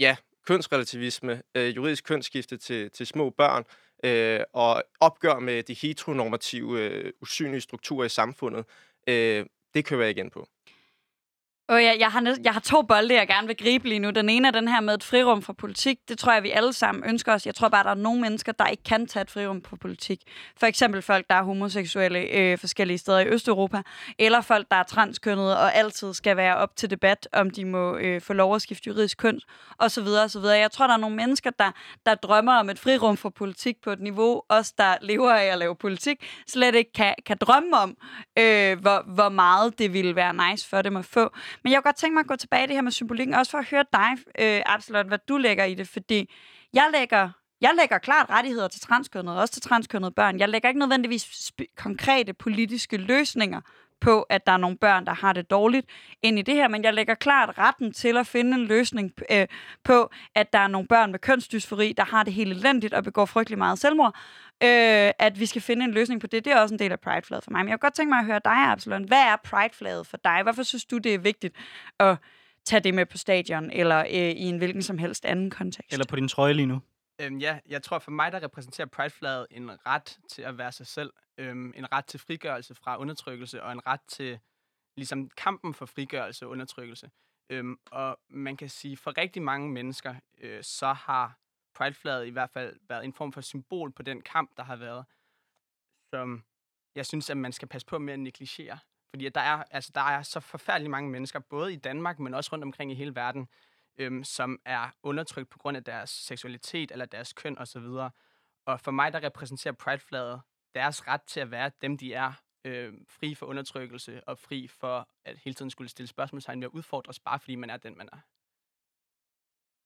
ja, kønsrelativisme, øh, juridisk kønsskifte til, til små børn, Øh, og opgør med de heteronormative, øh, usynlige strukturer i samfundet, øh, det kører jeg igen på. Og ja, jeg, har næ- jeg har to bolde, jeg gerne vil gribe lige nu. Den ene er den her med et frirum fra politik. Det tror jeg, vi alle sammen ønsker os. Jeg tror bare, der er nogle mennesker, der ikke kan tage et frirum fra politik. For eksempel folk, der er homoseksuelle øh, forskellige steder i Østeuropa. Eller folk, der er transkønnede og altid skal være op til debat, om de må øh, få lov at skifte juridisk køn, osv. osv. Jeg tror, der er nogle mennesker, der, der drømmer om et frirum fra politik på et niveau. Os, der lever af at lave politik, slet ikke kan, kan drømme om, øh, hvor, hvor meget det ville være nice for dem at få. Men jeg kunne godt tænke mig at gå tilbage i det her med symbolikken, også for at høre dig, øh, Absalon, hvad du lægger i det, fordi jeg lægger, jeg lægger klart rettigheder til transkønnede, også til transkønnede børn. Jeg lægger ikke nødvendigvis sp- konkrete politiske løsninger på, at der er nogle børn, der har det dårligt ind i det her, men jeg lægger klart retten til at finde en løsning øh, på, at der er nogle børn med kønsdysfori, der har det helt elendigt og begår frygtelig meget selvmord, øh, at vi skal finde en løsning på det. Det er også en del af Pride-flaget for mig, men jeg kunne godt tænke mig at høre dig, Absalon. Hvad er Pride-flaget for dig? Hvorfor synes du, det er vigtigt at tage det med på stadion, eller øh, i en hvilken som helst anden kontekst? Eller på din trøje lige nu? Øhm, ja, jeg tror for mig, der repræsenterer Pride-flaget en ret til at være sig selv, øhm, en ret til frigørelse fra undertrykkelse, og en ret til ligesom kampen for frigørelse og undertrykkelse. Øhm, og man kan sige, for rigtig mange mennesker, øh, så har Pride-flaget i hvert fald været en form for symbol på den kamp, der har været, som jeg synes, at man skal passe på med at negligere. Fordi at der er, altså, der er så forfærdeligt mange mennesker, både i Danmark, men også rundt omkring i hele verden, Øhm, som er undertrykt på grund af deres seksualitet eller deres køn osv. Og for mig, der repræsenterer Pride-flaget deres ret til at være dem, de er, øhm, fri for undertrykkelse og fri for at hele tiden skulle stille spørgsmålstegn ved at udfordres, bare fordi man er den, man er.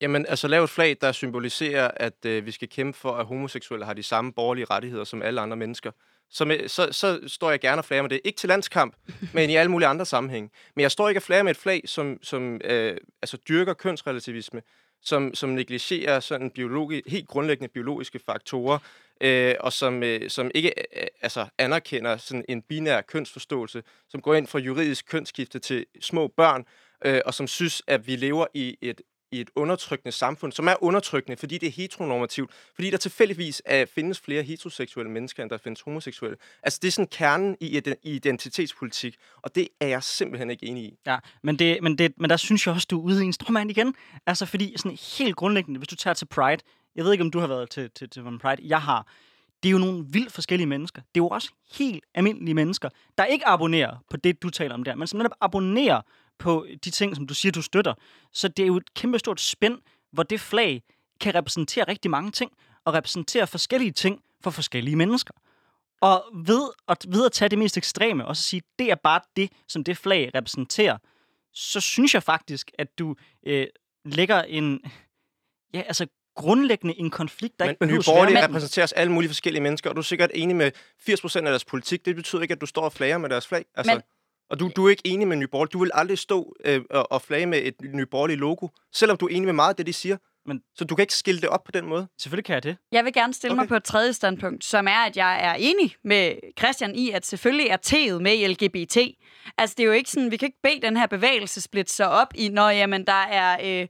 Jamen, altså lav et flag, der symboliserer, at øh, vi skal kæmpe for, at homoseksuelle har de samme borgerlige rettigheder som alle andre mennesker. Så, med, så, så står jeg gerne og flager med det. Ikke til landskamp, men i alle mulige andre sammenhæng. Men jeg står ikke og flager med et flag, som, som øh, altså dyrker kønsrelativisme, som, som negligerer sådan biologi, helt grundlæggende biologiske faktorer, øh, og som, øh, som ikke øh, altså anerkender sådan en binær kønsforståelse, som går ind fra juridisk kønsskifte til små børn, øh, og som synes, at vi lever i et i et undertrykkende samfund, som er undertrykkende, fordi det er heteronormativt, fordi der tilfældigvis er, findes flere heteroseksuelle mennesker, end der findes homoseksuelle. Altså, det er sådan kernen i identitetspolitik, og det er jeg simpelthen ikke enig i. Ja, men, det, men, det, men der synes jeg også, du er ude i en strømmand igen. Altså, fordi sådan helt grundlæggende, hvis du tager til Pride, jeg ved ikke, om du har været til, til, til Pride, jeg har, det er jo nogle vildt forskellige mennesker. Det er jo også helt almindelige mennesker, der ikke abonnerer på det, du taler om der, men som netop abonnerer på de ting, som du siger, du støtter. Så det er jo et kæmpestort spænd, hvor det flag kan repræsentere rigtig mange ting, og repræsentere forskellige ting for forskellige mennesker. Og ved at, ved at tage det mest ekstreme, og så sige, det er bare det, som det flag repræsenterer, så synes jeg faktisk, at du øh, lægger en... Ja, altså... grundlæggende en konflikt, der men, ikke behøves at være manden. Men repræsenteres alle mulige forskellige mennesker, og du er sikkert enig med firs procent af deres politik. Det betyder ikke, at du står og flager med deres flag. Altså, men, og du, du er ikke enig med Nye Borgerlige. Du vil aldrig stå øh, og flage med et Nye Borgerlige logo, selvom du er enig med meget af det, de siger. Men, så du kan ikke skille det op på den måde? Selvfølgelig kan jeg det. Jeg vil gerne stille okay. mig på et tredje standpunkt, som er, at jeg er enig med Christian i, at selvfølgelig er T'et med i L G B T. Altså, det er jo ikke sådan, vi kan ikke bede den her bevægelse splitte sig op i, når jamen, der er... Øh,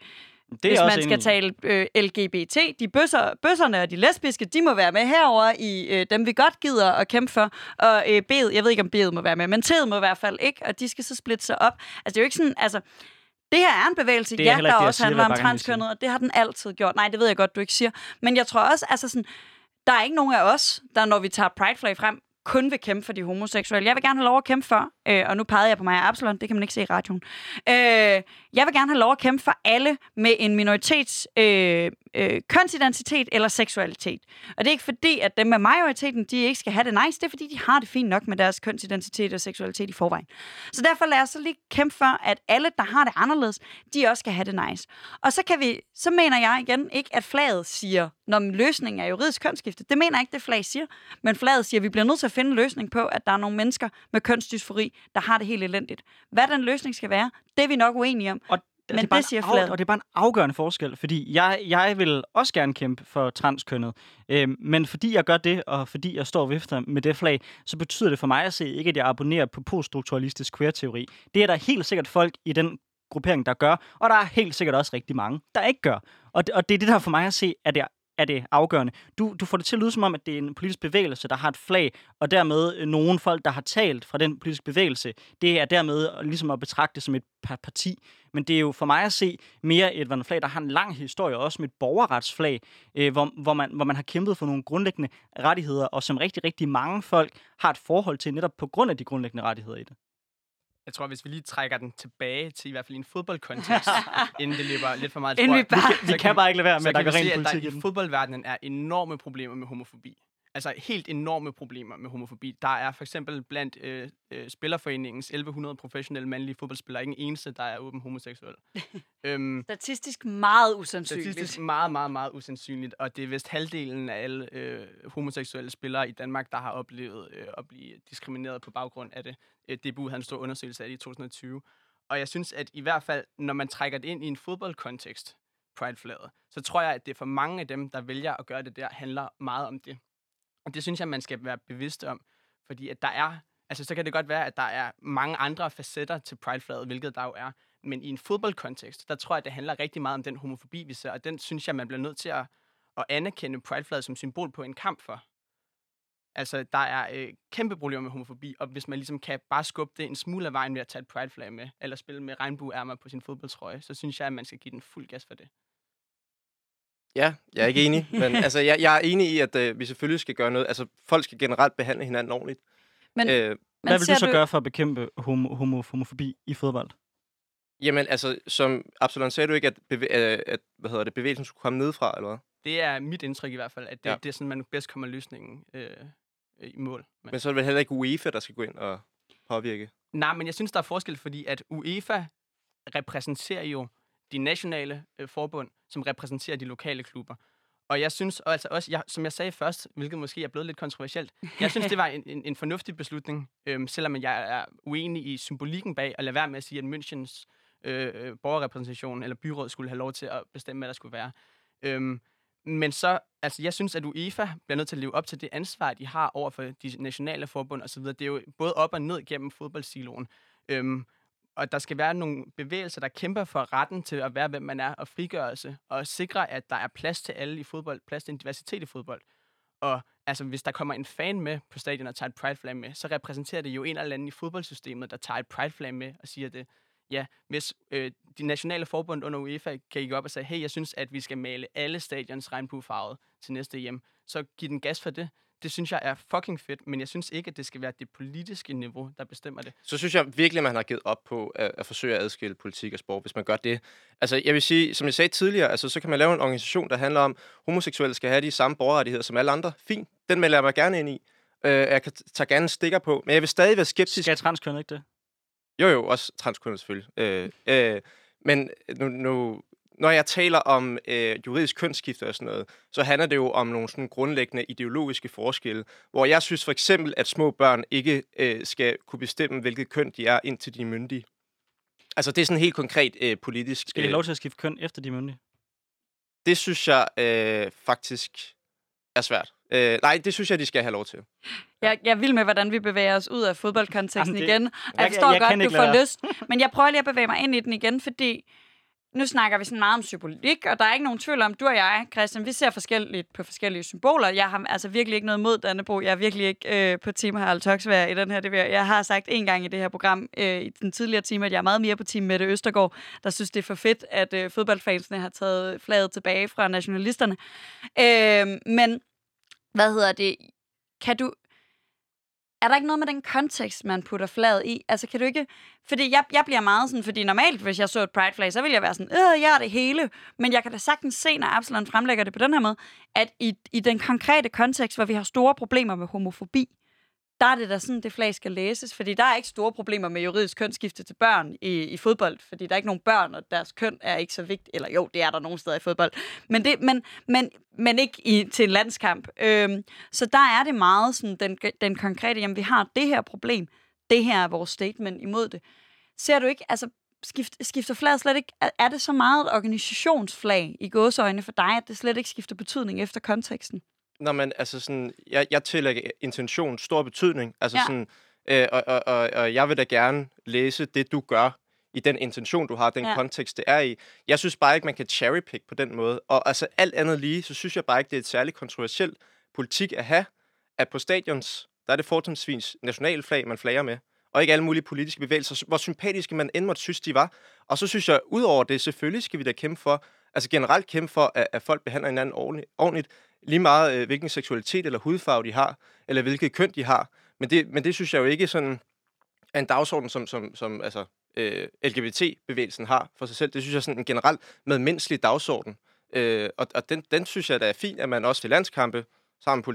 Hvis man skal tale øh, L G B T, de bøsser, bøsserne og de lesbiske, de må være med herover i øh, dem, vi godt gider at kæmpe for. Og øh, B'et, jeg ved ikke, om B'et må være med, men T'et må i hvert fald ikke, og de skal så splitte sig op. Altså, det er jo ikke sådan, altså... Det her er en bevægelse, er ja, der også siger, handler om transkønnet, og det har den altid gjort. Nej, det ved jeg godt, du ikke siger. Men jeg tror også, altså sådan... Der er ikke nogen af os, der når vi tager Pride Flag frem, kun vil kæmpe for de homoseksuelle. Jeg vil gerne have lov at kæmpe for, øh, og nu pegede jeg på mig og Absalon, det kan man ikke se i radioen. Øh, jeg vil gerne have lov at kæmpe for alle med en minoritets øh, øh, kønsidentitet eller seksualitet. Og det er ikke fordi, at dem med majoriteten, de ikke skal have det nice, det er fordi, de har det fint nok med deres kønsidentitet og seksualitet i forvejen. Så derfor lad os så lige kæmpe for, at alle, der har det anderledes, de også skal have det nice. Og så kan vi, så mener jeg igen ikke, at flaget siger, når løsningen er juridisk kønsskifte. Det mener jeg ikke, det flag siger, men flaget siger, at vi bliver nødt til at finde en løsning på, at der er nogle mennesker med kønsdysfori, der har det helt elendigt. Hvad den løsning skal være, det er vi nok uenige om, og men det, det siger flaget. Og det er bare en afgørende forskel, fordi jeg, jeg vil også gerne kæmpe for transkønnet, øhm, men fordi jeg gør det, og fordi jeg står og vifter med det flag, så betyder det for mig at se ikke, at jeg abonnerer på poststrukturalistisk queer-teori. Det er der helt sikkert folk i den gruppering, der gør, og der er helt sikkert også rigtig mange, der ikke gør. Og det, og det er det, der for mig at se, at jeg er det afgørende. Du, du får det til at lyde som om, at det er en politisk bevægelse, der har et flag, og dermed nogle folk, der har talt fra den politiske bevægelse, det er dermed ligesom at betragte det som et parti. Men det er jo for mig at se mere et flag, der har en lang historie, også med et borgerretsflag, øh, hvor, hvor, man, hvor man har kæmpet for nogle grundlæggende rettigheder, og som rigtig, rigtig mange folk har et forhold til, netop på grund af de grundlæggende rettigheder i det. Jeg tror, hvis vi lige trækker den tilbage til i hvert fald i en fodboldkontekst, inden det løber lidt for meget til vi, bare... vi, kan, vi kan, kan bare ikke lade være med, at der går rent politik ind. Så kan vi se, at der i fodboldverdenen er enorme problemer med homofobi. Altså helt enorme problemer med homofobi. Der er for eksempel blandt øh, Spillerforeningens elleve hundrede professionelle mandlige fodboldspillere ikke en eneste, der er åben homoseksuel. øhm, statistisk meget usandsynligt. Statistisk meget, meget, meget usandsynligt. Og det er vist halvdelen af alle øh, homoseksuelle spillere i Danmark, der har oplevet øh, at blive diskrimineret på baggrund af det. Øh, D B U havde en stor undersøgelse af det i to tusind og tyve. Og jeg synes, at i hvert fald, når man trækker det ind i en fodboldkontekst, Pride-flaget, så tror jeg, at det for mange af dem, der vælger at gøre det der, handler meget om det. Og det synes jeg, man skal være bevidst om, fordi at der er, altså så kan det godt være, at der er mange andre facetter til Pride-flaget, hvilket der jo er, men i en fodboldkontekst, der tror jeg, at det handler rigtig meget om den homofobi, vi ser, og den synes jeg, man bliver nødt til at, at anerkende Pride-flaget som symbol på en kamp for. Altså, der er øh, kæmpe problemer med homofobi, og hvis man ligesom kan bare skubbe det en smule af vejen ved at tage et Pride-flag med, eller spille med regnbueærmer på sin fodboldtrøje, så synes jeg, at man skal give den fuld gas for det. Ja, jeg er ikke enig, men altså, jeg, jeg er enig i, at øh, vi selvfølgelig skal gøre noget. Altså, folk skal generelt behandle hinanden ordentligt. Men, øh, men hvad vil du så du... gøre for at bekæmpe homo, homo, homofobi i fodbold? Jamen, altså, som Absalon sagde du ikke, at, bevæ- at hvad hedder det, bevægelsen skulle komme nedefra, eller hvad? Det er mit indtryk i hvert fald, at det, ja. det er sådan, man bedst kommer løsningen øh, i mål. Men. men så er det heller ikke UEFA, der skal gå ind og påvirke? Nej, men jeg synes, der er forskel, fordi at UEFA repræsenterer jo de nationale øh, forbund, som repræsenterer de lokale klubber. Og jeg synes, og altså også, jeg, som jeg sagde først, hvilket måske er blevet lidt kontroversielt, jeg synes, det var en, en, en fornuftig beslutning, øhm, selvom jeg er uenig i symbolikken bag, og lade være med at sige, at Münchens øh, borgerrepræsentationen eller byrådet skulle have lov til at bestemme, hvad der skulle være. Øhm, men så, altså jeg synes, at UEFA bliver nødt til at leve op til det ansvar, de har over for de nationale forbund osv. Det er jo både op og ned gennem fodboldsiloen. Øhm, og der skal være nogle bevægelser, der kæmper for retten til at være, hvem man er, og frigørelse, og sikre, at der er plads til alle i fodbold, plads til en diversitet i fodbold. Og altså, hvis der kommer en fan med på stadion og tager et prideflag med, så repræsenterer det jo en eller anden i fodboldsystemet, der tager et prideflag med og siger det. Ja, hvis øh, de nationale forbund under UEFA kan ikke op og sige, hey, jeg synes, at vi skal male alle stadions regnbuefarvet til næste E M, så giv den gas for det. Det synes jeg er fucking fedt, men jeg synes ikke, at det skal være det politiske niveau, der bestemmer det. Så synes jeg virkelig, at man har givet op på at, at forsøge at adskille politik og sport, hvis man gør det. Altså, jeg vil sige, som jeg sagde tidligere, altså, så kan man lave en organisation, der handler om, at homoseksuelle skal have de samme borgerrettigheder som alle andre. Fint, den melder jeg mig gerne ind i. Øh, jeg kan tage gerne en stikker på, men jeg vil stadig være skeptisk. Skal transkønnet ikke det? Jo, jo, også transkønnet selvfølgelig. Øh, øh, men nu... nu Når jeg taler om øh, juridisk kønsskifte og sådan noget, så handler det jo om nogle sådan grundlæggende ideologiske forskelle, hvor jeg synes for eksempel, at små børn ikke øh, skal kunne bestemme, hvilket køn de er, indtil de er myndige. Altså, det er sådan helt konkret øh, politisk... Skal de have lov til at skifte køn efter de er myndige? Det synes jeg øh, faktisk er svært. Øh, nej, det synes jeg, de skal have lov til. Jeg, jeg vil med, hvordan vi bevæger os ud af fodboldkonteksten det, igen. Jeg, jeg forstår jeg, jeg godt, du får være. lyst. Men jeg prøver lige at bevæge mig ind i den igen, fordi... Nu snakker vi sådan meget om symbolik, og der er ikke nogen tvivl om, du og jeg, Christian, vi ser forskelligt på forskellige symboler. Jeg har altså virkelig ikke noget mod Dannebrog. Jeg er virkelig ikke øh, på Team Harald Toksvær i den her debat. Jeg har sagt en gang i det her program øh, i den tidligere time, at jeg er meget mere på Team Mette Østergaard, der synes, det er for fedt, at øh, fodboldfansene har taget flaget tilbage fra nationalisterne. Øh, men hvad hedder det? Kan du... Er der ikke noget med den kontekst, man putter flaget i? Altså, kan du ikke... Fordi jeg, jeg bliver meget sådan... Fordi normalt, hvis jeg så et pride-flag, så ville jeg være sådan... Øh, jeg er det hele. Men jeg kan da sagtens se, når Absalon fremlægger det på den her måde, at i, i den konkrete kontekst, hvor vi har store problemer med homofobi, der er det da sådan, det flag skal læses. Fordi der er ikke store problemer med juridisk kønsskifte til børn i, i fodbold. Fordi der er ikke nogen børn, og deres køn er ikke så vigtigt. Eller jo, det er der nogen steder i fodbold. Men, det, men, men, men ikke i, til en landskamp. Øhm, så der er det meget sådan, den, den konkrete, jamen vi har det her problem. Det her er vores statement imod det. Ser du ikke, altså skift, skifter flaget slet ikke? Er, er det så meget et organisationsflag i gåseøjne for dig, at det slet ikke skifter betydning efter konteksten? Når man, altså sådan, jeg, jeg tillægger intention stor betydning, altså ja. sådan, øh, og, og, og, og jeg vil da gerne læse det, du gør, i den intention, du har, den ja. kontekst, det er i. Jeg synes bare ikke, man kan cherrypick på den måde, og altså alt andet lige, så synes jeg bare ikke, det er et særligt kontroversielt politik at have, at på stadions, der er det fortrinsvis nationale flag, man flager med, og ikke alle mulige politiske bevægelser, hvor sympatiske man end måtte synes, de var. Og så synes jeg, udover det, selvfølgelig skal vi da kæmpe for, altså generelt kæmpe for, at, at folk behandler hinanden ordentligt, ordentligt lige meget øh, hvilken seksualitet eller hudfarve de har, eller hvilket køn de har. Men det, men det synes jeg jo ikke sådan, er en dagsorden, som, som, som altså, øh, L G B T-bevægelsen har for sig selv. Det synes jeg er sådan en generelt medmenneskelig dagsorden. Øh, og og den, den synes jeg, der er fint, at man også til landskampe sammen på...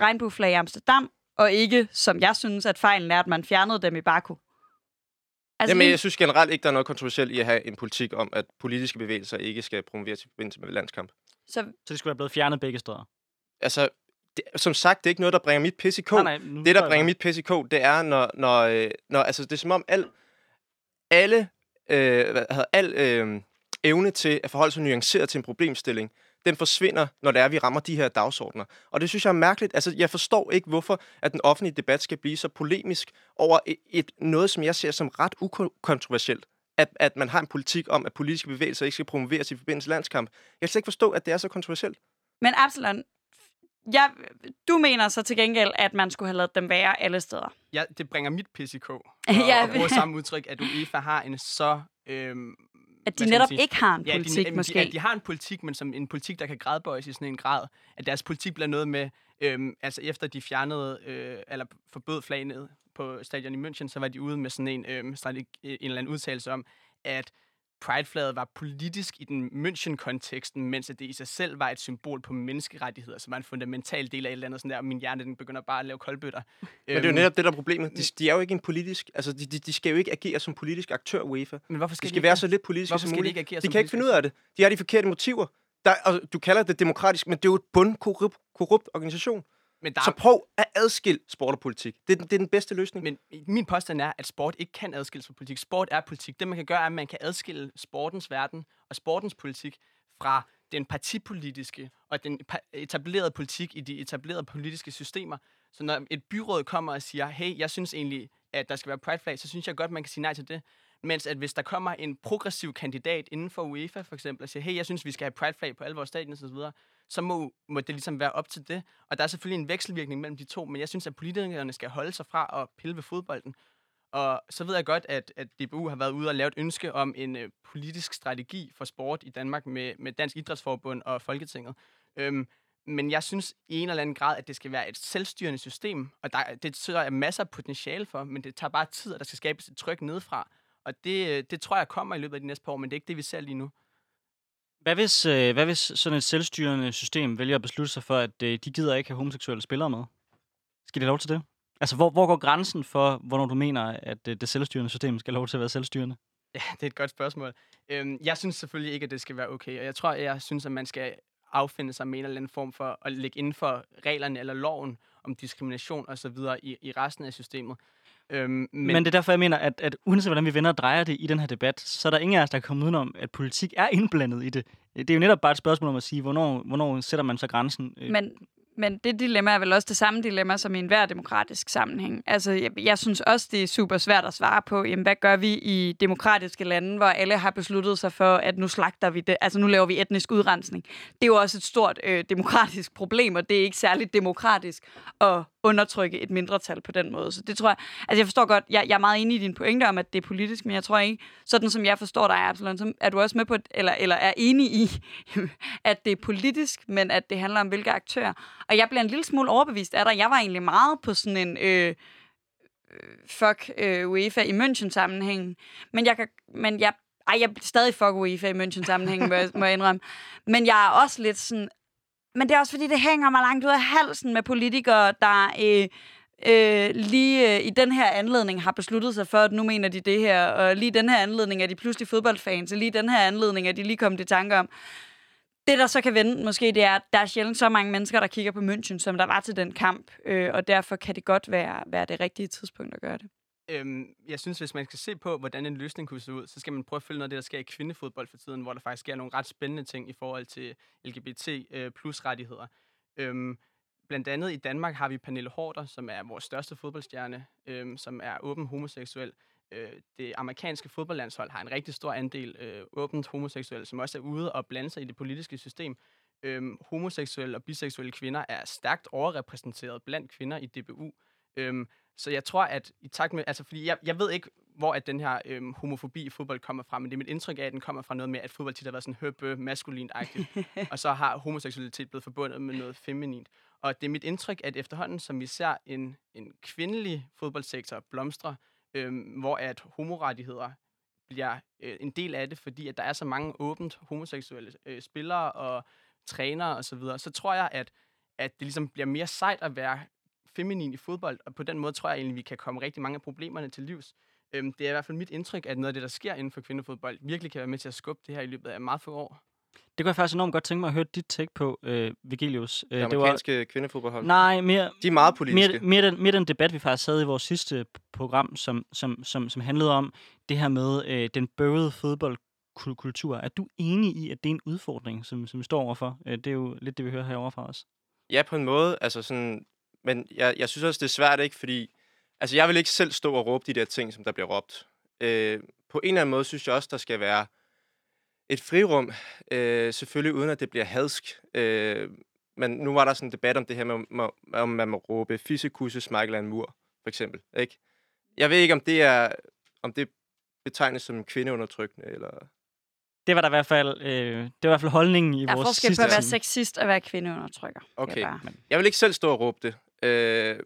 Regnbueflag i Amsterdam, og ikke, som jeg synes, at fejlen er, at man fjernede dem i Baku. Altså, Jamen, jeg synes generelt ikke, der er noget kontroversielt i at have en politik om, at politiske bevægelser ikke skal promoveres i forbindelse med landskamp. Så, så det skulle være blevet fjernet begge steder? Altså, det, som sagt, det er ikke noget, der bringer mit pis i kog. Nej, nej, det, der bringer jeg. mit pis i kog, det er, når... når, når altså, det er som om, al, alle øh, hvad, al, øh, evne til at forholde sig nuanceret til en problemstilling, den forsvinder, når det er, vi rammer de her dagsordner. Og det synes jeg er mærkeligt. Altså, jeg forstår ikke, hvorfor at den offentlige debat skal blive så polemisk over et, et noget, som jeg ser som ret ukontroversielt. At, at man har en politik om, at politiske bevægelser ikke skal promoveres i forbindelse med landskamp. Jeg kan slet ikke forstå, at det er så kontroversielt. Men Absalon, jeg, du mener så til gengæld, at man skulle have ladet dem være alle steder. Ja, det bringer mit pis i kog. Ja. Og bruger samme udtryk, at UEFA har en så... Øhm At de netop ikke har en politik, ja, de, måske. De, at de har en politik, men som en politik, der kan gradbøjes i sådan en grad. At deres politik bliver noget med, øhm, altså efter de fjernede, øh, eller forbød flagene på stadion i München, så var de ude med sådan en, øhm, strategi, en eller anden udtalelse om, at Pride-flaget var politisk i den München-konteksten, mens det i sig selv var et symbol på menneskerettigheder, som var en fundamental del af et eller andet sådan der, og min hjerne, den begynder bare at lave koldbøtter. Men det er jo netop det, der er problemet. De, de er jo ikke en politisk... Altså, de, de skal jo ikke agere som politisk aktør, UEFA. Men hvorfor skal de, skal de være så lidt politiske som muligt? De, de kan politisk? ikke finde ud af det. De har de forkerte motiver. Der, og du kalder det demokratisk, men det er jo et bundkorrupt organisation. Men der er... Så prøv at adskille sport og politik. Det er, den, det er den bedste løsning. Men min påstand er, at sport ikke kan adskilles fra politik. Sport er politik. Det, man kan gøre, er, at man kan adskille sportens verden og sportens politik fra den partipolitiske og den etablerede politik i de etablerede politiske systemer. Så når et byråd kommer og siger, hey, jeg synes egentlig, at der skal være pride flag, så synes jeg godt, man kan sige nej til det. Mens at hvis der kommer en progressiv kandidat inden for UEFA for eksempel og siger, hey, jeg synes, vi skal have pride flag på alle vores stadion og så videre, så må, må det ligesom være op til det. Og der er selvfølgelig en vekselvirkning mellem de to, men jeg synes, at politikerne skal holde sig fra at pille ved fodbolden. Og så ved jeg godt, at, at D B U har været ude og lave et ønske om en ø, politisk strategi for sport i Danmark med, med Dansk Idrætsforbund og Folketinget. Øhm, men jeg synes i en eller anden grad, at det skal være et selvstyrende system, og der, det så er masser af potentiale for, men det tager bare tid, og der skal skabes et tryk nedefra. Og det, det tror jeg kommer i løbet af de næste par år, men det er ikke det, vi ser lige nu. Hvad hvis, øh, hvad hvis sådan et selvstyrende system vælger at beslutte sig for, at øh, de gider ikke have homoseksuelle spillere med? Skal de lov til det? Altså, hvor, hvor går grænsen for, hvornår du mener, at øh, det selvstyrende system skal lov til at være selvstyrende? Ja, det er et godt spørgsmål. Øhm, jeg synes selvfølgelig ikke, at det skal være okay. Og jeg tror, jeg synes, at man skal affinde sig med en eller anden form for at ligge inden for reglerne eller loven om diskrimination osv. i, i resten af systemet. Øhm, men... men det er derfor, jeg mener, at, at uanset hvordan vi vender og drejer det i den her debat, så er der ingen af os, der kommer udenom, at politik er indblandet i det. Det er jo netop bare et spørgsmål om at sige, hvornår, hvornår sætter man så grænsen? Men, men det dilemma er vel også det samme dilemma som i enhver demokratisk sammenhæng. Altså, jeg, jeg synes også, det er super svært at svare på, jamen, hvad gør vi i demokratiske lande, hvor alle har besluttet sig for, at nu slagter vi det, altså nu laver vi etnisk udrensning. Det er jo også et stort øh, demokratisk problem, og det er ikke særligt demokratisk at undertrykke et mindretal på den måde. Så det tror jeg... Altså, jeg forstår godt... Jeg, jeg er meget enig i dine pointe om, at det er politisk, men jeg tror ikke... Sådan som jeg forstår dig, Absalon, så er du også med på... Eller, eller er enig i, at det er politisk, men at det handler om, hvilke aktører. Og jeg bliver en lille smule overbevist af dig. Jeg var egentlig meget på sådan en... Øh, fuck øh, UEFA i München-sammenhængen. Men jeg kan... Men jeg... Ej, jeg er stadig fuck UEFA i München-sammenhængen, må, jeg, må jeg indrømme. Men jeg er også lidt sådan... Men det er også, fordi det hænger mig langt ud af halsen med politikere, der øh, øh, lige øh, i den her anledning har besluttet sig for, at nu mener de det her, og lige den her anledning er de pludselig fodboldfans, og lige den her anledning er de lige kommet i tanke om. Det, der så kan vente måske, det er, at der er sjældent så mange mennesker, der kigger på München, som der var til den kamp, øh, og derfor kan det godt være, være det rigtige tidspunkt at gøre det. Jeg synes, hvis man skal se på, hvordan en løsning kunne se ud, så skal man prøve at følge noget af det, der sker i kvindefodbold for tiden, hvor der faktisk sker nogle ret spændende ting i forhold til L G B T plus rettigheder. Blandt andet i Danmark har vi Pernille Haarder, som er vores største fodboldstjerne, som er åbent homoseksuel. Det amerikanske fodboldlandshold har en rigtig stor andel åbent homoseksuelle, som også er ude og blande sig i det politiske system. Homoseksuelle og biseksuelle kvinder er stærkt overrepræsenteret blandt kvinder i D B U. Så jeg tror, at i takt med... Altså, fordi jeg, jeg ved ikke, hvor at den her øhm, homofobi i fodbold kommer fra, men det er mit indtryk af, at den kommer fra noget med, at fodbold tit har været sådan høbø, maskulint-agtigt, og så har homoseksualitet blevet forbundet med noget feminint. Og det er mit indtryk, at efterhånden, som vi ser en, en kvindelig fodboldsektor blomstre, øhm, hvor at homorettigheder bliver øh, en del af det, fordi at der er så mange åbent homoseksuelle øh, spillere og trænere osv., så, så tror jeg, at, at det ligesom bliver mere sejt at være feminin i fodbold, og på den måde tror jeg egentlig, vi kan komme rigtig mange af problemerne til livs. Øhm, det er i hvert fald mit indtryk, at noget af det, der sker inden for kvindefodbold, virkelig kan være med til at skubbe det her i løbet af meget få år. Det kunne jeg faktisk enormt godt tænke mig at høre dit take på, øh, Vigelius. Øh, det amerikanske det var... kvindefodboldhold? Nej, mere... De er meget politiske. Mere, mere, den, mere den debat, vi faktisk havde i vores sidste program, som, som, som, som handlede om det her med øh, den bøvede fodboldkultur. Er du enig i, at det er en udfordring, som, som vi står overfor? Øh, det er jo lidt det, vi hører herovre fra os. Ja, på en måde. Altså sådan... Men jeg, jeg synes også, det er svært, ikke? Fordi altså, jeg vil ikke selv stå og råbe de der ting, som der bliver råbt. Øh, på en eller anden måde synes jeg også, der skal være et frirum, øh, selvfølgelig uden at det bliver hadsk. Øh, men nu var der sådan en debat om det her, med, om man må råbe fissekusse, smækkel af en mur, for eksempel. Ikke? Jeg ved ikke, om det er om det betegnes som kvindeundertrykkende, eller... Det var der i hvert fald, øh, det var i hvert fald holdningen i der vores sidste... Der er forskel på at være sexist og være kvindeundertrykker. Okay, jeg, bare... jeg vil ikke selv stå og råbe det. Øh,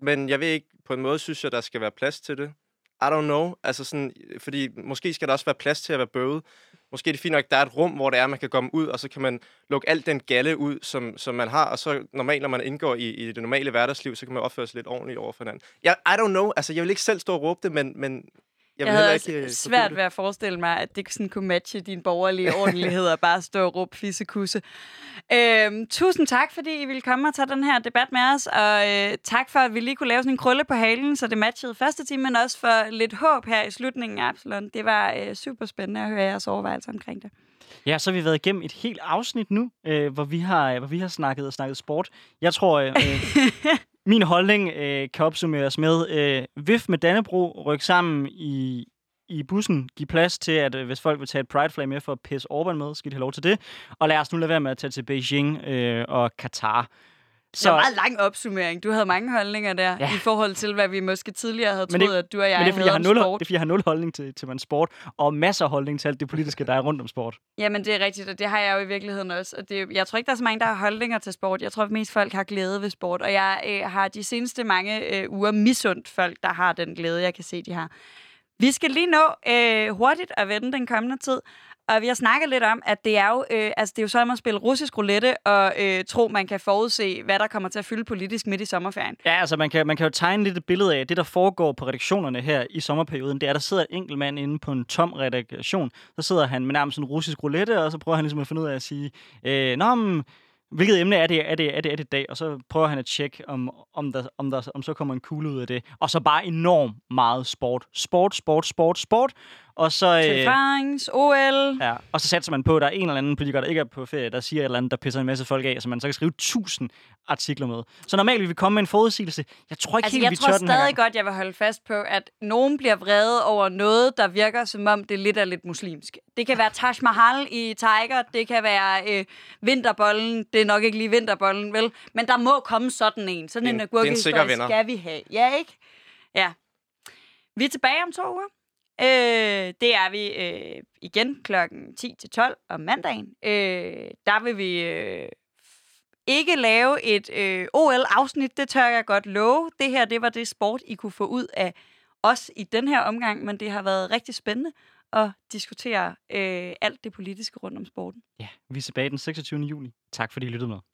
men jeg ved ikke, på en måde synes jeg, der skal være plads til det. I don't know. Altså sådan, fordi måske skal der også være plads til at være bøvet. Måske er det fint nok, at der er et rum, hvor det er, man kan komme ud, og så kan man lukke alt den galle ud, som, som man har. Og så normalt, når man indgår i, i det normale hverdagsliv, så kan man opføre sig lidt ordentligt over for hinanden. Jeg, I don't know. Altså, jeg vil ikke selv stå og råbe det, men... men Jeg, jeg havde ikke svært ved at forestille mig, at det sådan kunne matche din borgerlige ordentlighed og bare stå og råbe fisse kusse. Øhm, tusind tak, fordi I ville komme og tage den her debat med os, og øh, tak for, at vi lige kunne lave sådan en krølle på halen, så det matchede første time, men også for lidt håb her i slutningen af Absalon. Det var øh, super spændende at høre jeres overvejelser omkring det. Ja, så har vi været igennem et helt afsnit nu, øh, hvor, vi har, hvor vi har snakket og snakket sport. Jeg tror, øh, min holdning øh, kan opsummeres med, øh, vif med Dannebro, ryk sammen i... i bussen, give plads til, at hvis folk vil tage et pride flag med for at pisse Orbán med, skal de have lov til det. Og lad os nu lade være med at tage til Beijing øh, og Katar. Så... Det var en meget lang opsummering. Du havde mange holdninger der, ja, i forhold til, hvad vi måske tidligere havde troet, det, at du og jeg, men det er, fordi havde jeg har nul, sport. Det er, fordi jeg har nul holdning til, til min sport, og masser af holdning til alt det politiske, der er rundt om sport. Jamen, det er rigtigt, og det har jeg jo i virkeligheden også. Og det, jeg tror ikke, der er så mange, der har holdninger til sport. Jeg tror, at mest folk har glæde ved sport, og jeg øh, har de seneste mange øh, uger misundt folk, der har den glæde, jeg kan se, de har. Vi skal lige nå øh, hurtigt at vende den kommende tid, og vi har snakket lidt om, at det er jo, øh, altså det er jo som at spille russisk roulette, og øh, tro, man kan forudse, hvad der kommer til at fylde politisk midt i sommerferien. Ja, altså man kan, man kan jo tegne lidt et billede af det, der foregår på redaktionerne her i sommerperioden. Det er, der sidder en enkelt mand inde på en tom redaktion, så sidder han med nærmest en russisk roulette, og så prøver han ligesom at finde ud af at sige, øh, nå, men... hvilket emne er det, er det, er det, er det i dag? Og så prøver han at tjekke, om, om, der, om, der, om så kommer en kugle ud af det. Og så bare enormt meget sport. Sport, sport, sport, sport. Og så... Tilfangs, øh, O L. Ja, og så satser man på, at der er en eller anden politiker, der ikke er på ferie, der siger et eller andet, der pisser en masse folk af, så man så kan skrive tusind artikler med. Så normalt vil vi komme med en forudsigelse. Jeg tror ikke altså, helt, vi tør den her. Altså, jeg tror stadig godt, jeg vil holde fast på, at nogen bliver vrede over noget, der virker, som om det lidt er lidt muslimsk. Det kan være Taj Mahal i Tiger, det kan være øh, vinterbollen. Det er nok ikke lige vinterbollen, vel? Men der må komme sådan en. Sådan en, en agurkehistorie skal vi have. Ja, ikke? Ja. Vi er tilbage om to uger. Øh, det er vi øh, igen klokken ti til tolv om mandagen. Øh, der vil vi øh, ikke lave et øh, O L-afsnit, det tør jeg godt love. Det her, det var det sport, I kunne få ud af os i den her omgang, men det har været rigtig spændende at diskutere øh, alt det politiske rundt om sporten. Ja, vi er tilbage den seksogtyvende juli. Tak fordi I lyttede med.